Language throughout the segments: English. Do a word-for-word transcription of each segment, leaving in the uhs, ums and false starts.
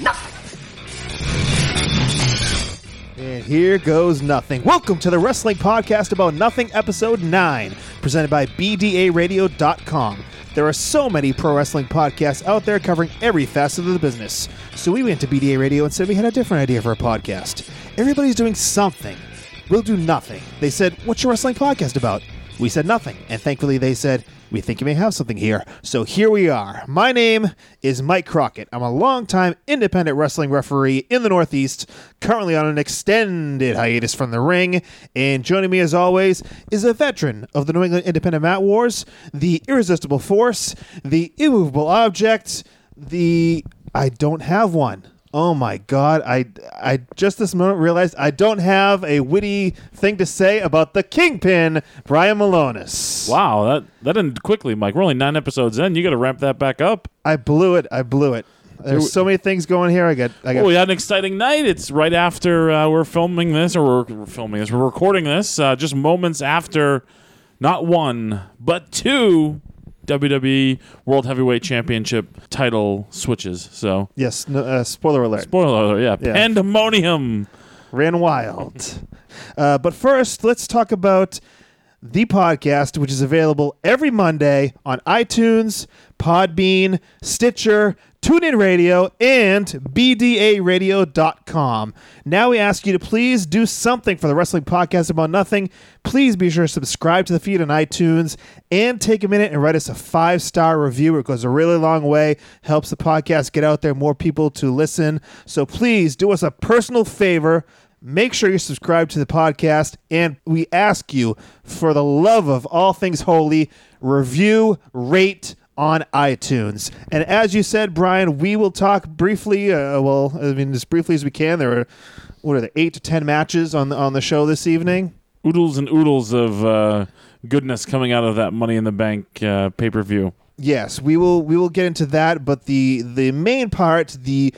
Nothing. And here goes nothing. Welcome to the Wrestling Podcast About Nothing, Episode nine, presented by b d a radio dot com. There are so many pro wrestling podcasts out there covering every facet of the business. So we went to B D A Radio and said we had a different idea for a podcast. Everybody's doing something. We'll do nothing. They said, what's your wrestling podcast about? We said nothing. And thankfully they said, we think you may have something here. So here we are. My name is Mike Crockett. I'm a longtime independent wrestling referee in the Northeast, currently on an extended hiatus from the ring. And joining me as always is a veteran of the New England Independent Mat Wars, the irresistible force, the immovable object, the... I don't have one. Oh my God. I, I just this moment realized I don't have a witty thing to say about the Kingpin, Brian Malonis. Wow, that, that ended quickly, Mike. We're only nine episodes in. You got to ramp that back up. I blew it. I blew it. There's so many things going here. I got. I got. Well, we had an exciting night. It's right after uh, we're filming this, or we're, we're filming this. We're recording this uh, just moments after not one, but two W W E World Heavyweight Championship title switches. So yes, no, uh, spoiler alert. Spoiler alert, yeah. yeah. Pandemonium ran wild. uh, but first, let's talk about the podcast, which is available every Monday on iTunes, Podbean, Stitcher, TuneIn Radio, and b d a radio dot com. Now we ask you to please do something for the Wrestling Podcast About Nothing. Please be sure to subscribe to the feed on iTunes and take a minute and write us a five-star review. It goes a really long way, helps the podcast get out there, more people to listen. So please do us a personal favor. Make sure you subscribe to the podcast, and we ask you, for the love of all things holy, review, rate, on iTunes. And as you said, Brian, we will talk briefly, uh, well, I mean, as briefly as we can. There are, what are there, eight to ten matches on the, on the show this evening? Oodles and oodles of uh, goodness coming out of that Money in the Bank uh, pay-per-view. Yes, we will we will get into that, but the the main part, the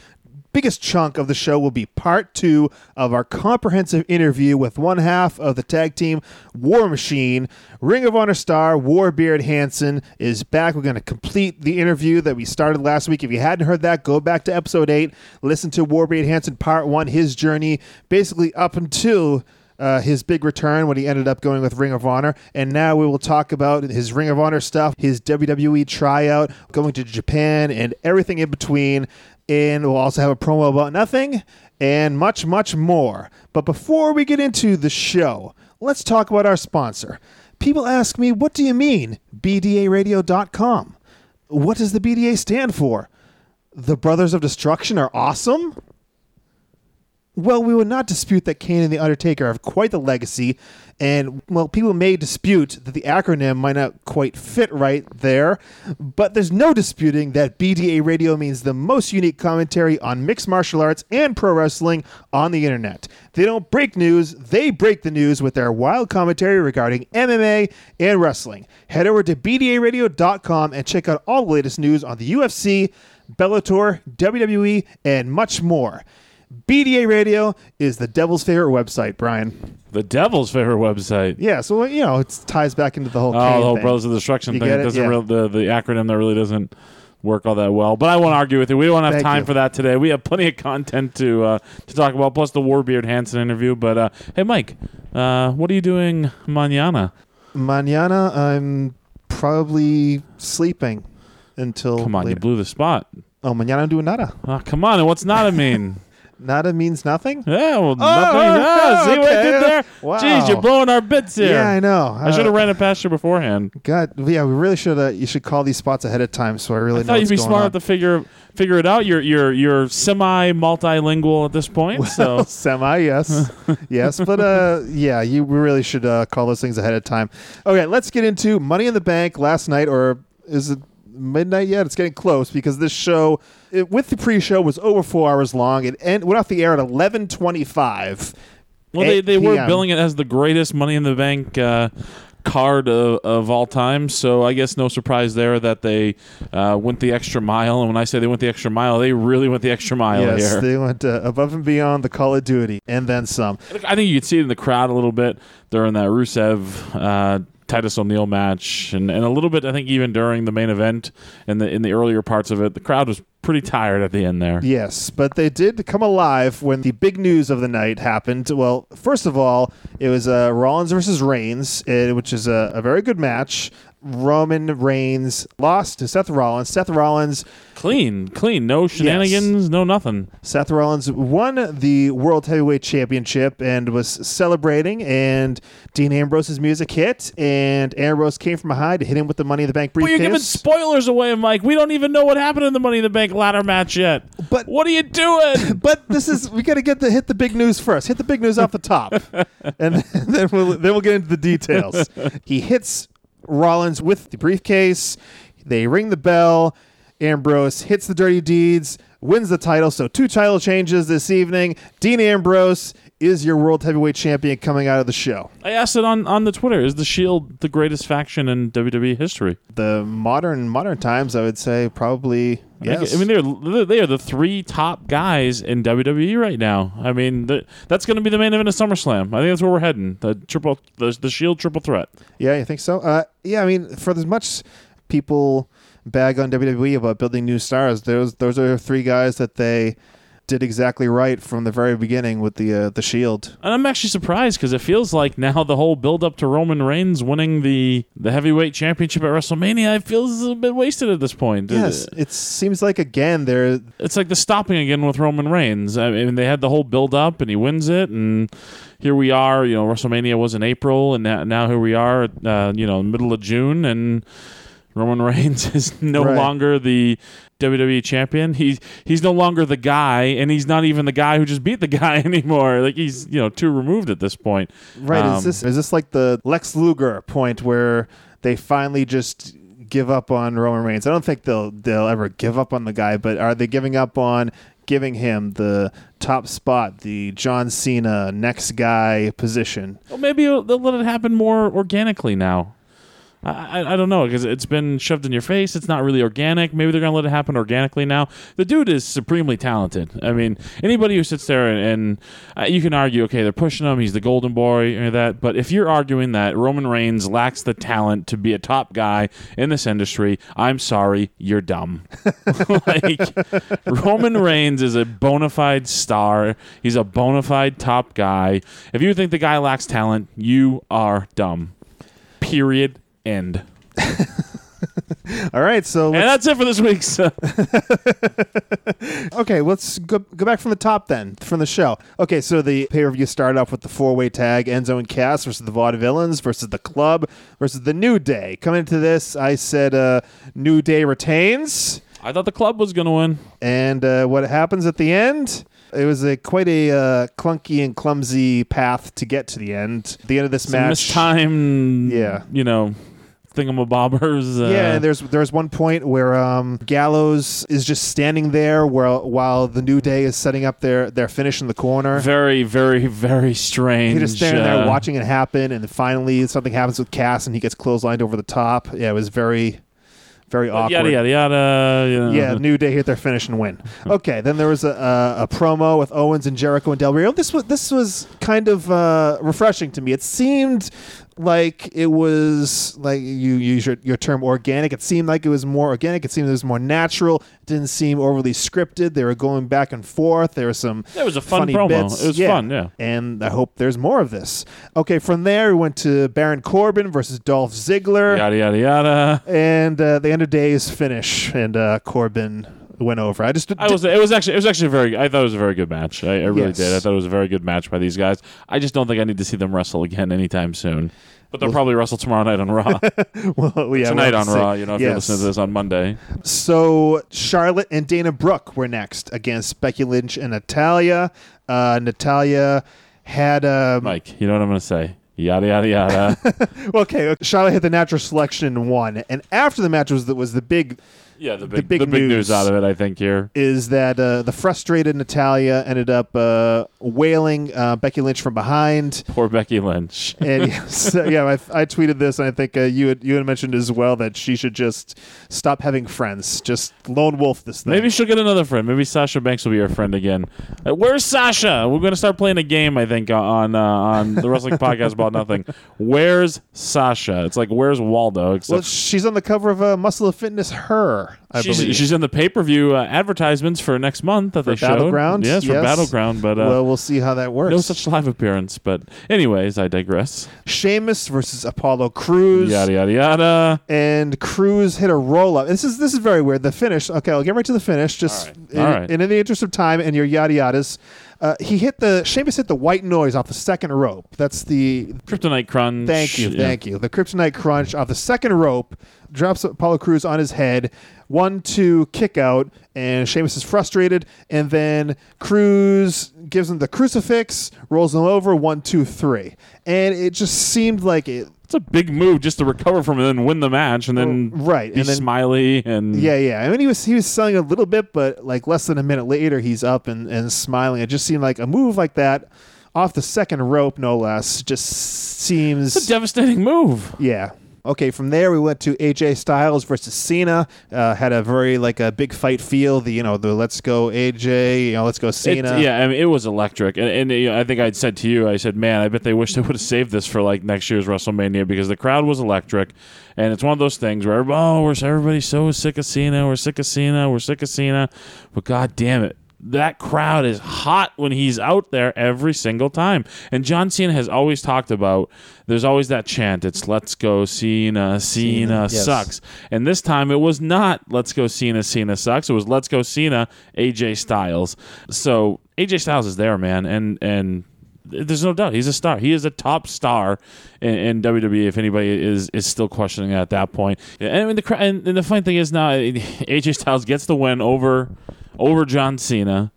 biggest chunk of the show will be part two of our comprehensive interview with one half of the tag team War Machine. Ring of Honor star Warbeard Hanson is back. We're going to complete the interview that we started last week. If you hadn't heard that, go back to episode eight, listen to Warbeard Hanson part one, his journey basically up until Uh, his big return when he ended up going with Ring of Honor. And now we will talk about his Ring of Honor stuff, his W W E tryout, going to Japan, and everything in between. And we'll also have a promo about nothing and much, much more. But before we get into the show, let's talk about our sponsor. People ask me, what do you mean, b d a radio dot com? What does the B D A stand for? The Brothers of Destruction are awesome? Well, we would not dispute that Kane and The Undertaker have quite the legacy, and, well, people may dispute that the acronym might not quite fit right there, but there's no disputing that B D A Radio means the most unique commentary on mixed martial arts and pro wrestling on the internet. They don't break news, they break the news with their wild commentary regarding M M A and wrestling. Head over to b d a radio dot com and check out all the latest news on the U F C, Bellator, W W E, and much more. B D A Radio is the devil's favorite website, Brian. The devil's favorite website. Yeah, so you know it ties back into the whole. Oh, the whole thing. Brothers of Destruction you thing. It? It doesn't yeah. really, the the acronym that really doesn't work all that well. But I won't argue with you. We don't have Thank time you. for that today. We have plenty of content to uh, to talk about, plus the Warbeard Hanson interview. But uh, hey, Mike, uh, what are you doing mañana? Mañana, I'm probably sleeping until. Come on, later. You blew the spot. Oh, mañana no do nada. Oh, come on. What's nada mean? Nada means nothing? Yeah, well, oh, nothing. Oh, see okay. what I did there? Wow. Jeez, you're blowing our bits here. Yeah, I know. Uh, I should have ran it past you beforehand. God, yeah, we really should have. You should call these spots ahead of time so I really I know thought what's you'd be smart enough to figure figure it out. You're you're you're semi-multilingual at this point. Well, so semi, yes. yes, but uh, yeah, you we really should uh, call those things ahead of time. Okay, let's get into Money in the Bank last night, or is it midnight yet? It's getting close because this show, it, with the pre-show, was over four hours long. It end, went off the air at eleven twenty-five. Well, they, they were billing it as the greatest Money in the Bank uh, card of, of all time, so I guess no surprise there that they uh, went the extra mile. And when I say they went the extra mile, they really went the extra mile yes, here. Yes, they went uh, above and beyond the Call of Duty, and then some. I think you could see it in the crowd a little bit during that Rusev uh Titus O'Neil match, and, and a little bit I think even during the main event and the in the earlier parts of it, the crowd was pretty tired at the end there. Yes, but they did come alive when the big news of the night happened. Well, first of all, it was uh, Rollins versus Reigns, uh, which is a, a very good match. Roman Reigns lost to Seth Rollins. Seth Rollins... Clean, clean. No shenanigans, yes. no nothing. Seth Rollins won the World Heavyweight Championship and was celebrating, and Dean Ambrose's music hit, and Ambrose came from behind to hit him with the Money in the Bank briefcase. Well, you're giving spoilers away, Mike. We don't even know what happened in the Money in the Bank ladder match yet. But what are you doing? But this is... we got to get the hit the big news first. Hit the big news off the top, and then we'll, then we'll get into the details. He hits Rollins with the briefcase. They ring the bell. Ambrose hits the dirty deeds, wins the title. So two title changes this evening. Dean Ambrose is your World Heavyweight Champion coming out of the show. I asked it on, on the Twitter. Is the Shield the greatest faction in W W E history? The modern modern times, I would say, probably. I yes. Think, I mean, they're they are the three top guys in W W E right now. I mean, the, that's going to be the main event of SummerSlam. I think that's where we're heading. The triple, the, the Shield triple threat. Yeah, you think so? Uh, yeah, I mean, for as much people bag on W W E about building new stars, those those are three guys that they did exactly right from the very beginning with the uh, the Shield. And I'm actually surprised because it feels like now the whole build up to Roman Reigns winning the, the heavyweight championship at WrestleMania, it feels a bit wasted at this point. Yes, it, it seems like again they're it's like the stopping again with Roman Reigns. I mean, they had the whole build up and he wins it, and here we are. You know, WrestleMania was in April, and now, now here we are. Uh, you know, middle of June, and Roman Reigns is no right. longer the W W E champion. He's he's no longer the guy, and he's not even the guy who just beat the guy anymore. Like, he's, you know, too removed at this point. Right. Um, is this is this like the Lex Luger point where they finally just give up on Roman Reigns? I don't think they'll they'll ever give up on the guy, but are they giving up on giving him the top spot, the John Cena next guy position? Well, maybe they'll let it happen more organically now. I, I don't know, because it's been shoved in your face. It's not really organic. Maybe they're going to let it happen organically now. The dude is supremely talented. I mean, anybody who sits there and, and uh, you can argue, okay, they're pushing him, he's the golden boy, or that. But if you're arguing that Roman Reigns lacks the talent to be a top guy in this industry, I'm sorry, you're dumb. Like, Roman Reigns is a bona fide star. He's a bona fide top guy. If you think the guy lacks talent, you are dumb. Period. End. All right, so and that's it for this week. So. Okay, let's go, go back from the top then, from the show. Okay, so the pay-per-view started off with the four-way tag, Enzo and Cass versus the Vaudevillains versus the Club versus the New Day. Coming into this, I said uh, New Day retains. I thought the Club was going to win. And uh, what happens at the end? It was a quite a uh, clunky and clumsy path to get to the end. The end of this Some match, mistimed, yeah, you know, thingamabobbers. Uh, yeah, and there's there's one point where um, Gallows is just standing there while while the New Day is setting up their, their finish in the corner. Very, very, very strange. He's just standing uh, there watching it happen, and then finally something happens with Cass, and he gets clotheslined over the top. Yeah, it was very. Very awkward. Yada, yada, yada. You know. Yeah, New Day hit their finish and win. Okay, then there was a, a, a promo with Owens and Jericho and Del Rio. This was this was kind of uh, refreshing to me. It seemed like it was, like you use your, your term organic, it seemed like it was more organic. It seemed it was more natural. It didn't seem overly scripted. They were going back and forth. There was some It was a fun funny promo. Bits. It was yeah. fun, yeah. And I hope there's more of this. Okay, from there, we went to Baron Corbin versus Dolph Ziggler. Yada, yada, yada. And uh, they ended Day's finish, and uh, Corbin went over. I just I was it was actually it was actually very I thought it was a very good match. I, I really yes. did. I thought it was a very good match by these guys. I just don't think I need to see them wrestle again anytime soon. But they'll well, probably wrestle tomorrow night on Raw. well, yeah, Tonight we'll on Raw, you know, if yes. you're listening to this on Monday. So Charlotte and Dana Brooke were next against Becky Lynch and Natalia. Uh, Natalia had a... Um, Mike, you know what I'm going to say. Yada, yada, yada. okay, Charlotte hit the natural selection and won. And after the match was the, was the big... Yeah, the big, the big, the big news, news out of it, I think, here. Is that uh, the frustrated Natalia ended up uh, wailing uh, Becky Lynch from behind. Poor Becky Lynch. and so, yeah, I, I tweeted this, and I think uh, you, had, you had mentioned as well that she should just stop having friends. Just lone wolf this thing. Maybe she'll get another friend. Maybe Sasha Banks will be her friend again. Uh, where's Sasha? We're going to start playing a game, I think, on uh, on the Wrestling Podcast About Nothing. Where's Sasha? It's like, where's Waldo? Except- well, she's on the cover of uh, Muscle of Fitness, her. I she's, believe. she's in the pay-per-view uh, advertisements for next month that for they showed. Battleground? Yes, yes, for Battleground. But, uh, well, we'll see how that works. No such live appearance. But anyways, I digress. Sheamus versus Apollo Crews. Yada, yada, yada. And Crews hit a roll-up. This is this is very weird. The finish. Okay, I'll get right to the finish. Just All right. In, All right. and in the interest of time and your yada yadas. Uh, he hit the Sheamus hit the white noise off the second rope. That's the Kryptonite crunch. Thank you, yeah. thank you. The Kryptonite crunch off the second rope drops Apollo Crews on his head. One, two, kick out, and Sheamus is frustrated. And then Crews gives him the crucifix, rolls him over. One, two, three, and it just seemed like it. It's a big move just to recover from it and then win the match and then oh, right. be and then, smiley. and Yeah, yeah. I mean, he was he was selling a little bit, but like less than a minute later, he's up and, and smiling. It just seemed like a move like that off the second rope, no less, just seems... It's a devastating move. Yeah. Okay, from there we went to A J Styles versus Cena. Uh, had a very like a big fight feel. The you know the let's go A J, you know let's go Cena. It, yeah, I mean it was electric, and, and you know, I think I'd said to you, I said, man, I bet they wish they would have saved this for like next year's WrestleMania because the crowd was electric, and it's one of those things where oh, we're everybody's so sick of Cena, we're sick of Cena, we're sick of Cena, but god damn it. That crowd is hot when he's out there every single time. And John Cena has always talked about, there's always that chant, it's let's go Cena, Cena, Cena sucks. Yes. And this time it was not let's go Cena, Cena sucks. It was let's go Cena, A J Styles. So A J Styles is there, man. And and there's no doubt. He's a star. He is a top star in, in W W E if anybody is, is still questioning that at that point. And the, and the funny thing is now A J Styles gets the win over... over John Cena,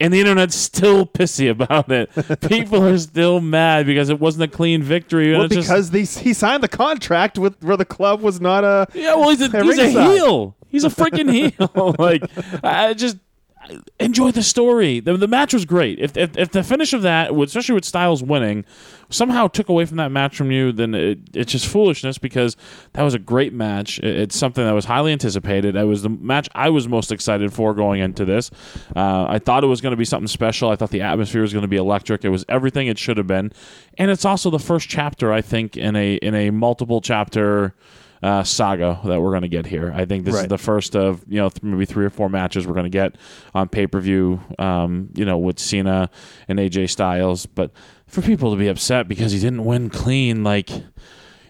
and the internet's still pissy about it. People are still mad because it wasn't a clean victory. Well, because just, they, he signed the contract with where the club was not a yeah. Well, he's a, a, he's a heel. He's a freaking heel. Like I just I enjoy the story. The, the match was great. If, if if the finish of that, especially with Styles winning, somehow took away from that match from you, then it, it's just foolishness because that was a great match. It, it's something that was highly anticipated. It was the match I was most excited for going into this. Uh, I thought it was going to be something special. I thought the atmosphere was going to be electric. It was everything it should have been. And it's also the first chapter, I think, in a in a multiple chapter uh, saga that we're going to get here. I think this right. is the first of you know th- maybe three or four matches we're going to get on pay-per-view um, you know, with Cena and A J Styles. But for people to be upset because he didn't win clean, like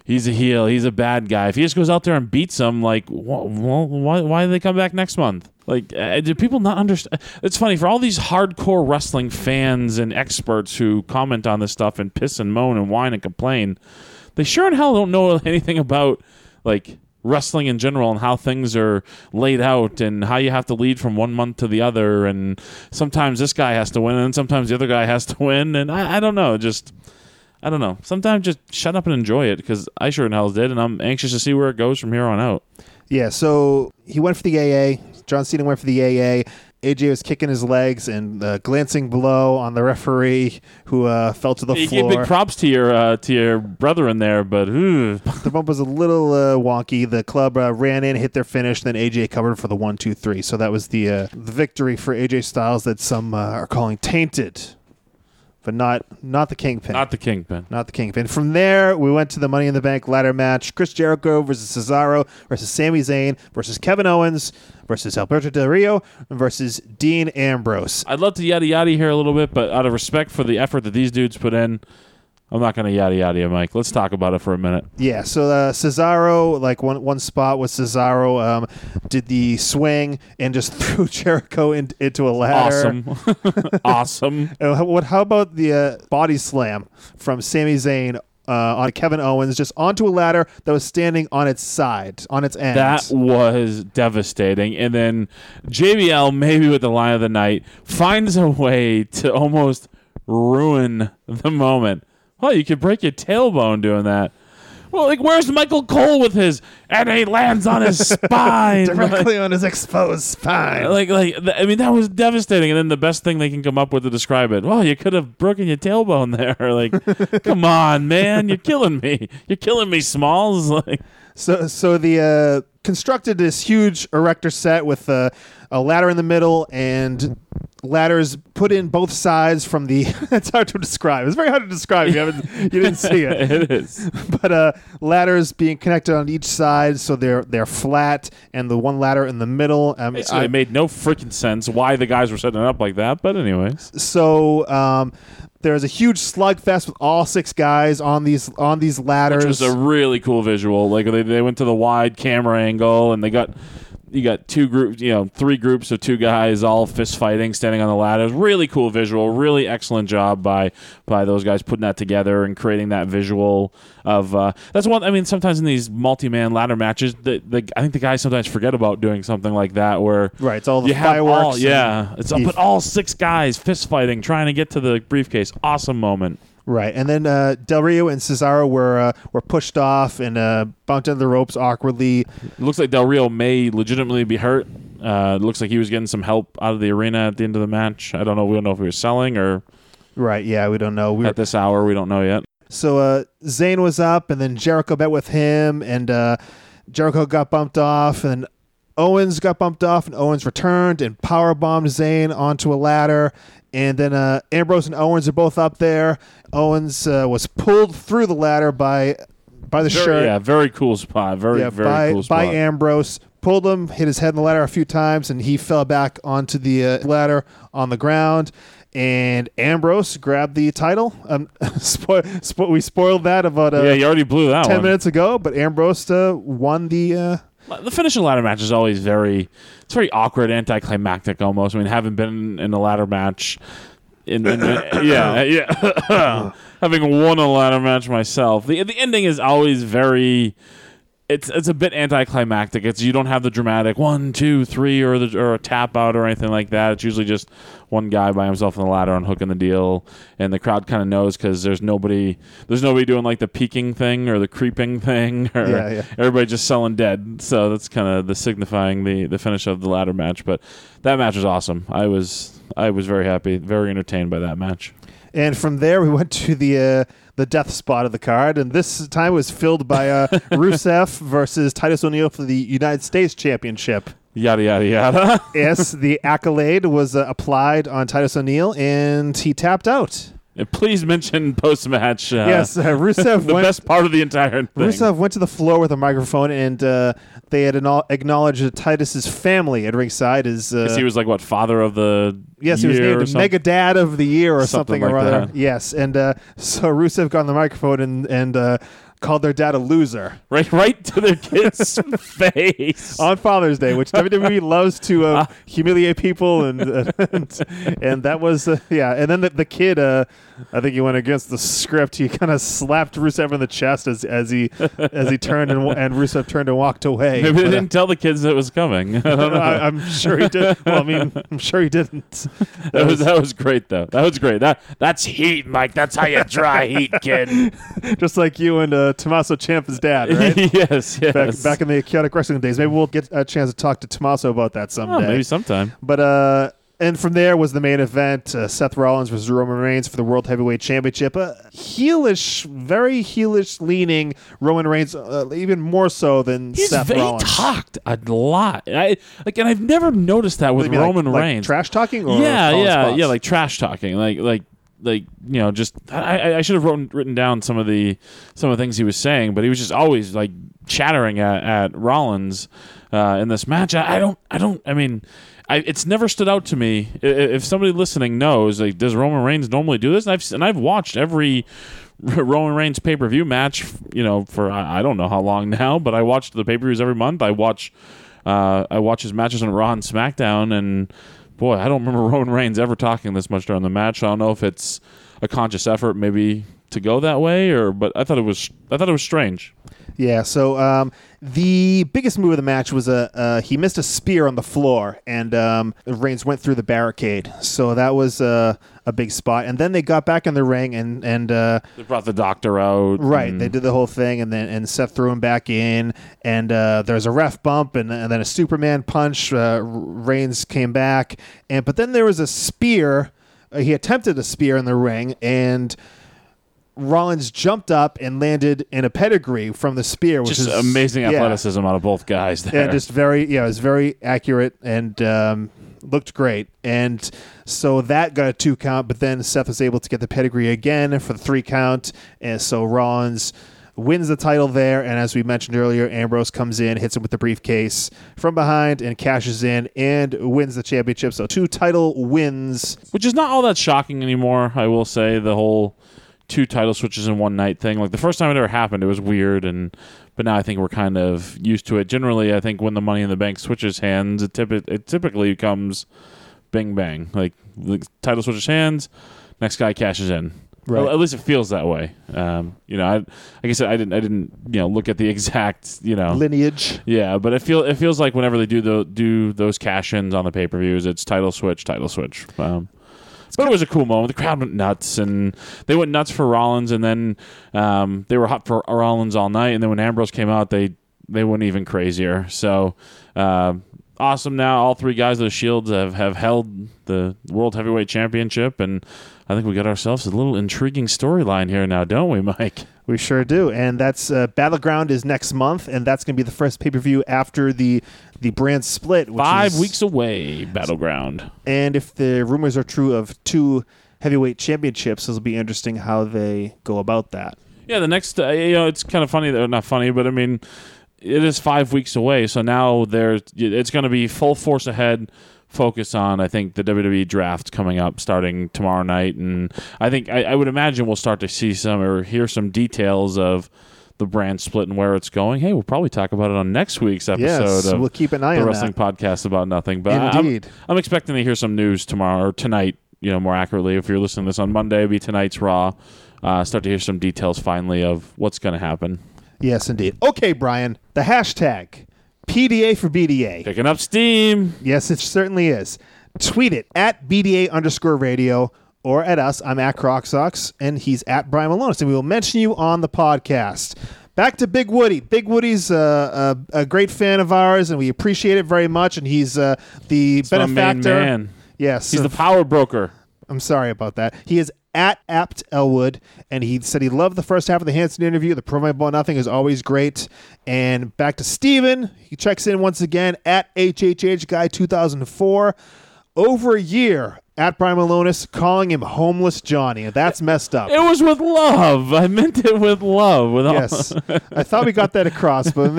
he's a heel, he's a bad guy. If he just goes out there and beats him, like well, why why do they come back next month? Like, uh, do people not understand? It's funny for all these hardcore wrestling fans and experts who comment on this stuff and piss and moan and whine and complain. They sure in hell don't know anything about like wrestling in general and how things are laid out and how you have to lead from one month to the other, and sometimes this guy has to win and sometimes the other guy has to win, and I, I don't know just I don't know sometimes just shut up and enjoy it because I sure in hell did, and I'm anxious to see where it goes from here on out. Yeah, so he went for the A A. John Cena went for the A A. A J was kicking his legs and uh, glancing blow on the referee, who uh, fell to the you floor. You gave big props to your uh, to your brother in there, but ooh. The bump was a little uh, wonky. The club uh, ran in, hit their finish, then A J covered for the one, two, three. So that was the uh, the victory for A J Styles that some uh, are calling tainted. But not not the Kingpin. Not the Kingpin. Not the Kingpin. From there, we went to the Money in the Bank ladder match. Chris Jericho versus Cesaro versus Sami Zayn versus Kevin Owens versus Alberto Del Rio versus Dean Ambrose. I'd love to yada yada here a little bit, but out of respect for the effort that these dudes put in, I'm not going to yada yada you, Mike. Let's talk about it for a minute. Yeah, so uh, Cesaro, like one one spot was Cesaro um, did the swing and just threw Jericho in, into a ladder. Awesome. Awesome. And what? How about the uh, body slam from Sami Zayn uh, on Kevin Owens, just onto a ladder that was standing on its side, on its end? That was devastating. And then J B L, maybe with the line of the night, finds a way to almost ruin the moment. Well, you could break your tailbone doing that. Well, like, where's Michael Cole with his, and he lands on his spine. Directly like, on his exposed spine. Like, like, I mean, that was devastating. And then the best thing they can come up with to describe it, well, you could have broken your tailbone there. Like, come on, man, you're killing me. You're killing me, Smalls. Like, so, so the uh, constructed this huge erector set with uh, a ladder in the middle and ladders put in both sides from the it's hard to describe it's very hard to describe you haven't you didn't see it it is but uh ladders being connected on each side, so they're they're flat, and the one ladder in the middle. um, I, it made no freaking sense why the guys were setting it up like that, but anyways, so um there's a huge slugfest with all six guys on these on these ladders, which was a really cool visual. Like they, they went to the wide camera angle, and they got You got two groups, you know, three groups of two guys all fist fighting, standing on the ladders. Really cool visual. Really excellent job by by those guys putting that together and creating that visual of. Uh, that's one. I mean, sometimes in these multi-man ladder matches, the, the I think the guys sometimes forget about doing something like that. Where right, it's all the fireworks. All, yeah, it's all, but all six guys fist fighting, trying to get to the briefcase. Awesome moment. Right, and then uh, Del Rio and Cesaro were uh, were pushed off and uh, bumped into the ropes awkwardly. It looks like Del Rio may legitimately be hurt. Uh, it looks like he was getting some help out of the arena at the end of the match. I don't know. We don't know if he was selling or... Right, yeah, we don't know. We were... At this hour, we don't know yet. So uh, Zayn was up, and then Jericho bet with him, and uh, Jericho got bumped off, and Owens got bumped off, and Owens returned and powerbombed Zayn onto a ladder. And then uh, Ambrose and Owens are both up there. Owens uh, was pulled through the ladder by by the very, shirt. Yeah, very cool spot. Very, yeah, very by, cool spot. By Ambrose. Pulled him, hit his head in the ladder a few times, and he fell back onto the uh, ladder on the ground. And Ambrose grabbed the title. Um, spo- spo- we spoiled that about uh, yeah, you already blew that ten one. minutes ago, but Ambrose uh, won the... Uh, The finishing ladder match is always very, it's very awkward, anticlimactic almost. I mean, having been in a ladder match, in, in the, yeah, yeah, having won a ladder match myself, the the ending is always very, it's it's a bit anticlimactic. It's you don't have the dramatic one, two, three, or the or a tap out or anything like that. It's usually just one guy by himself on the ladder unhooking the deal, and the crowd kind of knows because there's nobody, there's nobody doing like the peeking thing or the creeping thing, or yeah, yeah. Everybody just selling dead. So that's kind of the signifying the the finish of the ladder match. But that match was awesome. I was I was very happy, very entertained by that match. And from there, we went to the uh, the death spot of the card, and this time was filled by uh, Rusev versus Titus O'Neil for the United States Championship. Yada, yada, yada. Yes, the accolade was uh, applied on Titus O'Neil, and he tapped out. And please mention post-match. Uh, yes, uh, Rusev the went, best part of the entire thing. Rusev went to the floor with a microphone, and uh, they had an- acknowledged that Titus's family at ringside is. Uh, yes, he was like what father of the. Yes, year he was named the mega dad of the year or something, something like or other. That. Yes, and uh, so Rusev got on the microphone and and uh, called their dad a loser. Right, right to their kid's face on Father's Day, which W W E loves to uh, humiliate people, and uh, and, and that was uh, yeah. And then the, the kid, uh, I think he went against the script. He kind of slapped Rusev in the chest as as he as he turned and and Rusev turned and walked away. Maybe but, they didn't uh, tell the kids that it was coming. I don't know. I, I'm sure he did. Well, I mean, I'm sure he didn't. That, that was that was great though. That was great. That that's heat, Mike. That's how you dry heat, kid. Just like you and uh, Tommaso Ciampa's dad, right? yes, yes. Back, back in the chaotic wrestling days. Maybe we'll get a chance to talk to Tommaso about that someday. Oh, maybe sometime. But uh, and from there was the main event: uh, Seth Rollins versus Roman Reigns for the World Heavyweight Championship. Uh, heelish, very heelish leaning Roman Reigns, uh, even more so than He's, Seth Rollins. He talked a lot. I like, and I've never noticed that with Roman like, Reigns. Like trash talking, or yeah, yeah, spots? yeah, like trash talking, like like. Like, you know, just I, I should have written written down some of the some of the things he was saying, but he was just always like chattering at, at Rollins uh, in this match. I, I don't, I don't, I mean, I, it's never stood out to me. If somebody listening knows, like, does Roman Reigns normally do this? And I've and I've watched every Roman Reigns pay-per-view match, you know, for I, I don't know how long now, but I watch the pay-per-views every month. I watch uh, I watch his matches on Raw and SmackDown, and boy, I don't remember Roman Reigns ever talking this much during the match. I don't know if it's a conscious effort maybe to go that way, or but I thought it was I thought it was strange. Yeah, so um, the biggest move of the match was a uh, he missed a spear on the floor, and um, Reigns went through the barricade. So that was uh, a big spot. And then they got back in the ring, and and uh, they brought the doctor out. Right, and they did the whole thing, and then and Seth threw him back in, and uh, there was a ref bump, and, and then a Superman punch. Uh, Reigns came back, and but then there was a spear. Uh, he attempted a spear in the ring, and Rollins jumped up and landed in a pedigree from the spear, which just is amazing yeah. athleticism out of both guys there. Yeah, just very, yeah, it was very accurate and um, looked great. And so that got a two count, but then Seth was able to get the pedigree again for the three count. And so Rollins wins the title there. And as we mentioned earlier, Ambrose comes in, hits him with the briefcase from behind, and cashes in and wins the championship. So two title wins, which is not all that shocking anymore. I will say the whole two title switches in one night thing. Like the first time it ever happened, it was weird, and but now I think we're kind of used to it. Generally, I think when the Money in the Bank switches hands, it, typ- it typically comes bing bang. Like the title switches hands, next guy cashes in. Right. At least it feels that way. Um, you know, I, like I said, I didn't, I didn't, you know, look at the exact, you know, lineage. Yeah, but it feel it feels like whenever they do the do those cash ins on the pay per views, it's title switch, title switch. Um, But it was a cool moment. The crowd went nuts, and they went nuts for Rollins, and then um, they were hot for Rollins all night, and then when Ambrose came out, they, they went even crazier. So uh, awesome now. All three guys of the Shields have, have held the World Heavyweight Championship, and I think we got ourselves a little intriguing storyline here now, don't we, Mike? We sure do, and that's uh, Battleground is next month, and that's going to be the first pay-per-view after the the brand split. Which Five is, weeks away, Battleground. And if the rumors are true of two heavyweight championships, it'll be interesting how they go about that. Yeah, the next, uh, you know, it's kind of funny, or not funny, but I mean, it is five weeks away, so now there's it's going to be full force ahead. Focus on, I think, the W W E draft coming up starting tomorrow night, and I think I, I would imagine we'll start to see some or hear some details of the brand split and where it's going. Hey, we'll probably talk about it on next week's episode. Yes, of we'll keep an eye the on wrestling that. Podcast about nothing. But Indeed. I, I'm, I'm expecting to hear some news tomorrow or tonight. You know, more accurately, if you're listening to this on Monday, it'll be tonight's Raw. Uh, start to hear some details finally of what's going to happen. Yes, indeed. Okay, Brian. The hashtag. P D A for B D A. Picking up steam. Yes, it certainly is. Tweet it at B D A underscore radio or at us. I'm at Crocsox, and he's at Brian Malonis, and we will mention you on the podcast. Back to Big Woody. Big Woody's uh, a, a great fan of ours, and we appreciate it very much, and he's uh, the it's benefactor. My main man. Yes. He's uh, the power broker. I'm sorry about that. He is at Apt Elwood, and he said he loved the first half of the Hanson interview. The promo about nothing is always great. And back to Steven. He checks in once again at H H H Guy two thousand four. Over a year at Brian Malonis, calling him Homeless Johnny. That's messed up. It was with love. I meant it with love. With yes. All- I thought we got that across, but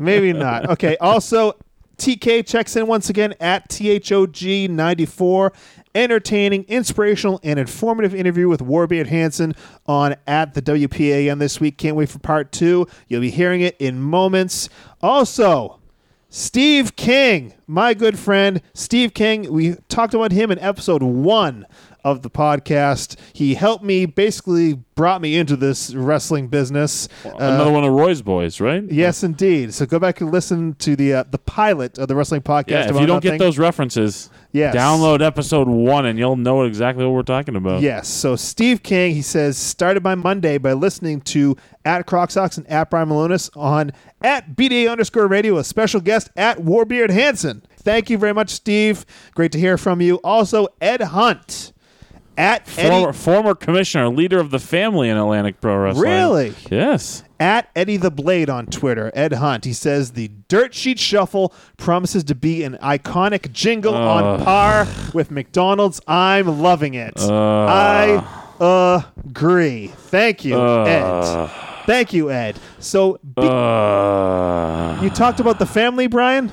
maybe not. Okay. Also, T K checks in once again at T H O G ninety-four. Entertaining, inspirational, and informative interview with Warbeard Hanson on at the W P A N this week. Can't wait for part two. You'll be hearing it in moments. Also, Steve King, my good friend, Steve King. We talked about him in episode one of the podcast. He helped me, basically brought me into this wrestling business. Another uh, one of Roy's boys, right? Yes, indeed. So go back and listen to the uh, the pilot of the wrestling podcast. Yeah, if about you don't nothing. Get those references, yes. Download episode one and you'll know exactly what we're talking about. Yes. So Steve King, he says, started my Monday by listening to at Crocsox and at Brian Malonis on at B D A underscore radio, a special guest at Warbeard Hanson. Thank you very much, Steve. Great to hear from you. Also, Ed Hunt. At former, former commissioner, leader of the family in Atlantic Pro Wrestling. Really? Yes. At Eddie the Blade on Twitter, Ed Hunt. He says the Dirt Sheet Shuffle promises to be an iconic jingle uh. on par with McDonald's. I'm loving it. Uh. I agree. Thank you, uh. Ed. Thank you, Ed. So be- uh. you talked about the family, Brian?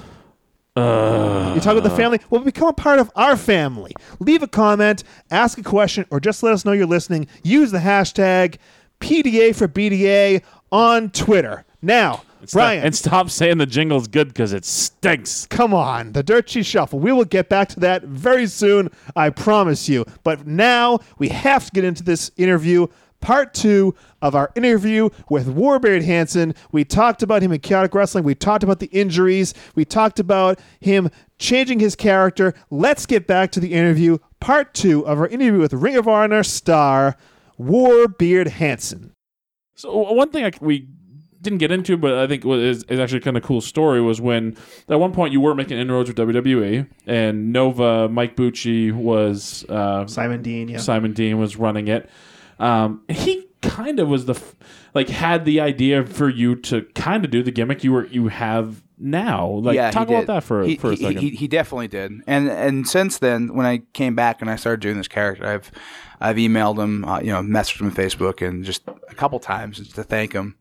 Uh, You're talking about the family? Well, become a part of our family. Leave a comment, ask a question, or just let us know you're listening. Use the hashtag P D A for B D A on Twitter. Now, and Brian. Stop, and stop saying the jingle's good because it stinks. Come on. The Dirt Sheet Shuffle. We will get back to that very soon, I promise you. But now we have to get into this interview. Part two of our interview with Warbeard Hanson. We talked about him in Chaotic Wrestling. We talked about the injuries. We talked about him changing his character. Let's get back to the interview. Part two of our interview with Ring of Honor star Warbeard Hanson. So one thing I, we didn't get into, but I think is, is actually kind of a cool story, was when at one point you were making inroads with W W E, and Nova, Mike Bucci was... Uh, Simon Dean, yeah. Simon Dean was running it. Um, he kind of was the f- like had the idea for you to kind of do the gimmick you were you have now. Like, yeah, talk about that for, he, for a he, second. He, he definitely did, and and since then, when I came back and I started doing this character, I've I've emailed him, uh, you know, messaged him on Facebook, and just a couple times just to thank him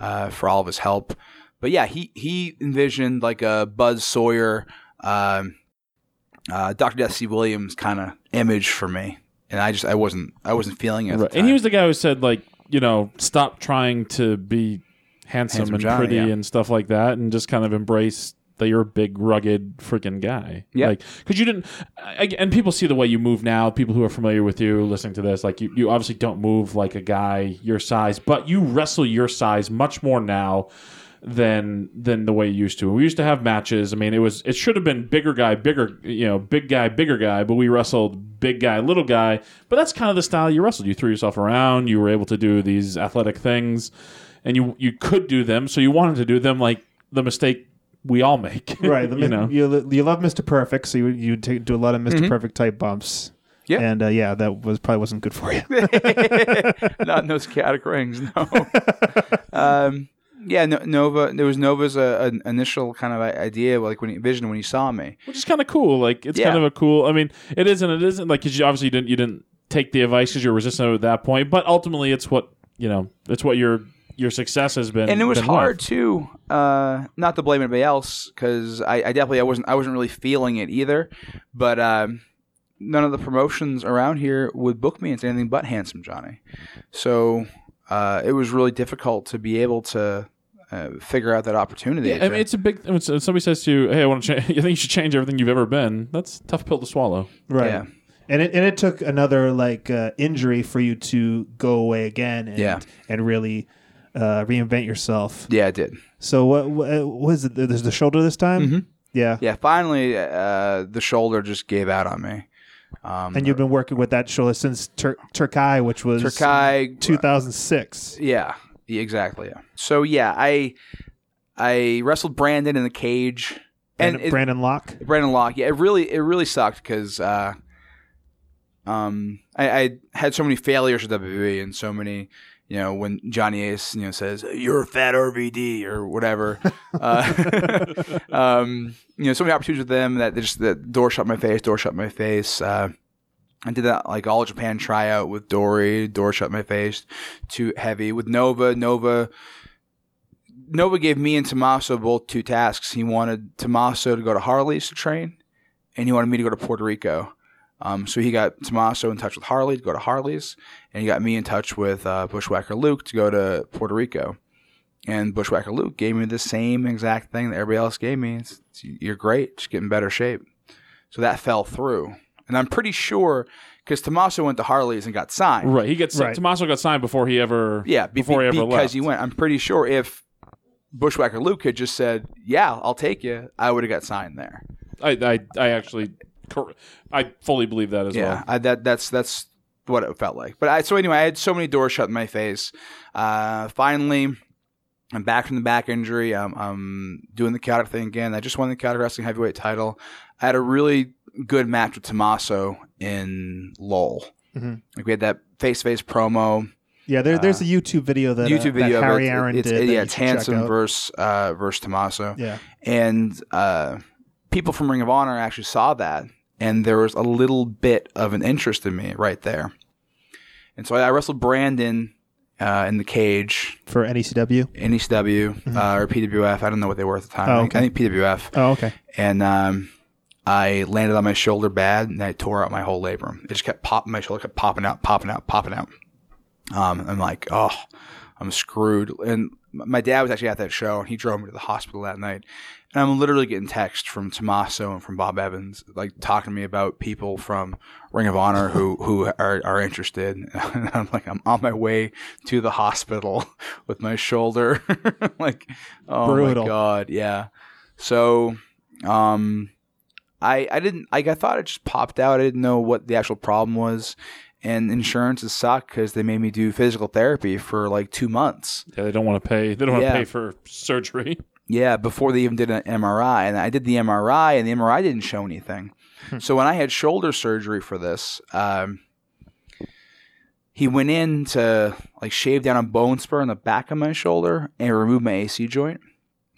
uh, for all of his help. But yeah, he he envisioned like a Buzz Sawyer, uh, uh, Doctor Death C. Williams kind of image for me. And I just I wasn't I wasn't feeling it. Right. And he was the guy who said, like, you know, stop trying to be handsome, handsome and John, pretty, yeah, and stuff like that, and just kind of embrace that you're a big rugged freaking guy. Yeah, like, because you didn't. I, and people see the way you move now. People who are familiar with you, listening to this, like you, you obviously don't move like a guy your size, but you wrestle your size much more now than than the way you used to. We used to have matches. I mean, it was it should have been bigger guy, bigger, you know, big guy, bigger guy, but we wrestled big guy, little guy. But that's kind of the style you wrestled. You threw yourself around. You were able to do these athletic things, and you you could do them, so you wanted to do them, like the mistake we all make. Right. The, you know, you, you love Mister Perfect, so you, you take, do a lot of Mister Mm-hmm. Perfect type bumps. Yeah. And uh, yeah, that was probably wasn't good for you. Not in those chaotic rings, no. um Yeah, Nova. There was Nova's uh, initial kind of idea, like when he envisioned when he saw me, which is kind of cool. Like, it's yeah. kind of a cool. I mean, it isn't. It isn't like, because you obviously didn't. You didn't take the advice because you were resistant at that point. But ultimately, it's what you know. It's what your your success has been. And it was hard worth. too. Uh, not to blame anybody else, because I, I definitely I wasn't I wasn't really feeling it either. But um, none of the promotions around here would book me as anything but Handsome Johnny. So uh, it was really difficult to be able to. Uh, figure out that opportunity. Yeah, I mean, it's a big. When somebody says to you, "Hey, I want to change," you think you should change everything you've ever been. That's a tough pill to swallow, right? Yeah. And it and it took another like uh, injury for you to go away again, and yeah. and really uh, reinvent yourself. Yeah, I did. So what, what was it? There's the shoulder this time. Mm-hmm. Yeah, yeah. Finally, uh, the shoulder just gave out on me. Um, and you've been working with that shoulder since Tur- Turkai, which was Turkai two thousand six. Yeah. Yeah, exactly. Yeah. So yeah, I I wrestled Brandon in the cage, and Brandon, it, Brandon Locke. Brandon Locke. Yeah, it really it really sucked because uh, um I, I had so many failures with W W E, and so many, you know, when Johnny Ace, you know, says you're a fat R V D or whatever, uh, um you know, so many opportunities with them that they just that door shut my face, door shut my face. Uh, I did that like all Japan tryout with Dory. Door shut my face. Too heavy with Nova. Nova. Nova gave me and Tommaso both two tasks. He wanted Tommaso to go to Harley's to train, and he wanted me to go to Puerto Rico. Um, so he got Tommaso in touch with Harley to go to Harley's, and he got me in touch with uh, Bushwhacker Luke to go to Puerto Rico. And Bushwhacker Luke gave me the same exact thing that everybody else gave me. It's, it's, you're great. Just get in better shape. So that fell through. And I'm pretty sure because Tommaso went to Harley's and got signed. Right, he gets right. Tommaso got signed before he ever. Yeah, be- before he ever because left. he went. I'm pretty sure if Bushwhacker Luke had just said, "Yeah, I'll take you," I would have got signed there. I, I, I actually, I fully believe that as yeah, well. Yeah, I, that that's that's what it felt like. But I so anyway, I had so many doors shut in my face. Uh, finally, I'm back from the back injury. I'm, I'm doing the chaotic thing again. I just won the chaotic wrestling heavyweight title. I had a really good match with Tommaso in L O L. Mm-hmm. Like, we had that face-to-face promo. Yeah, there, there's uh, a YouTube video that, YouTube uh, video that Harry Aaron it's, did. It's, yeah, it's Hanson versus, uh, versus Tommaso. Yeah. And uh, people from Ring of Honor actually saw that, and there was a little bit of an interest in me right there. And so I wrestled Brandon uh, in the cage. For N E C W? N E C W mm-hmm. uh, or P W F. I don't know what they were at the time. Oh, okay. I think P W F. Oh, okay. And um, I landed on my shoulder bad, and I tore out my whole labrum. It just kept popping. My shoulder kept popping out, popping out, popping out. Um, I'm like, oh, I'm screwed. And my dad was actually at that show, and he drove me to the hospital that night. And I'm literally getting texts from Tommaso and from Bob Evans, like talking to me about people from Ring of Honor who, who are, are interested. And I'm like, I'm on my way to the hospital with my shoulder. Like, oh, brutal. My God. Yeah. So um, I, I didn't, like, I thought it just popped out. I didn't know what the actual problem was. And insurances suck because they made me do physical therapy for like two months. Yeah, they don't want to pay. They don't want to yeah. pay for surgery. Yeah, before they even did an M R I. And I did the M R I, and the M R I didn't show anything. Hmm. So when I had shoulder surgery for this, um, he went in to like shave down a bone spur in the back of my shoulder and remove my A C joint.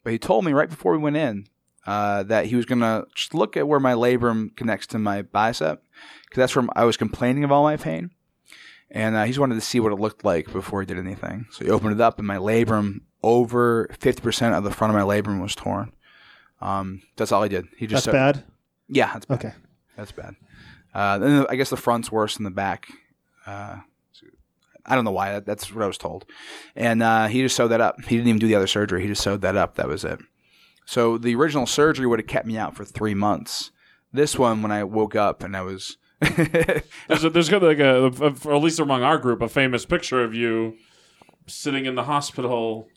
But he told me right before we went in uh, that he was going to just look at where my labrum connects to my bicep. Because that's where I was complaining of all my pain. And uh, he just wanted to see what it looked like before he did anything. So he opened it up, and my labrum, over fifty percent of the front of my labrum was torn. Um, that's all he did. He just That's started, bad? Yeah, that's bad. Okay. That's bad. Uh, then I guess the front's worse than the back. Uh, I don't know why. That, that's what I was told. And uh, he just sewed that up. He didn't even do the other surgery. He just sewed that up. That was it. So the original surgery would have kept me out for three months. This one, when I woke up and I was... there's a, there's got like a, a, or at least among our group, a famous picture of you sitting in the hospital,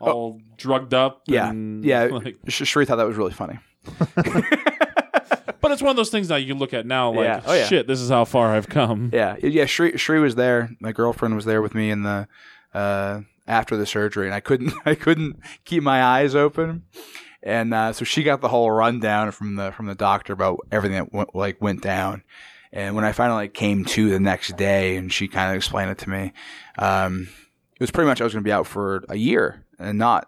all oh. drugged up. Yeah, and yeah. Like... Sheree thought that was really funny. But it's one of those things that you can look at now, like, yeah. Oh, yeah. Shit, this is how far I've come. Yeah, yeah. Sheree, Sheree was there. My girlfriend was there with me in the uh, after the surgery, and I couldn't, I couldn't keep my eyes open. And uh, so she got the whole rundown from the from the doctor about everything that went, like went down. And when I finally like, came to the next day, and she kind of explained it to me, um, it was pretty much I was going to be out for a year and not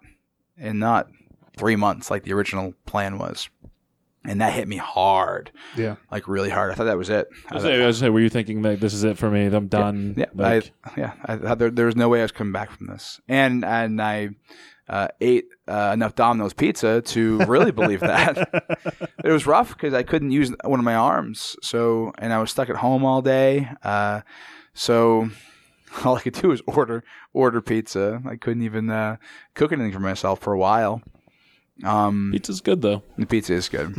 and not three months like the original plan was. And that hit me hard. Yeah, like really hard. I thought that was it. I was, I was, like, I was like, were you thinking like this is it for me? I'm done. Yeah, yeah. Like... I, yeah. I thought there, there was no way I was coming back from this. And and I. Uh, ate uh, enough Domino's pizza to really believe that. It was rough because I couldn't use one of my arms, so and I was stuck at home all day. Uh, so all I could do was order order pizza. I couldn't even uh, cook anything for myself for a while. Um, Pizza's good though. The pizza is good.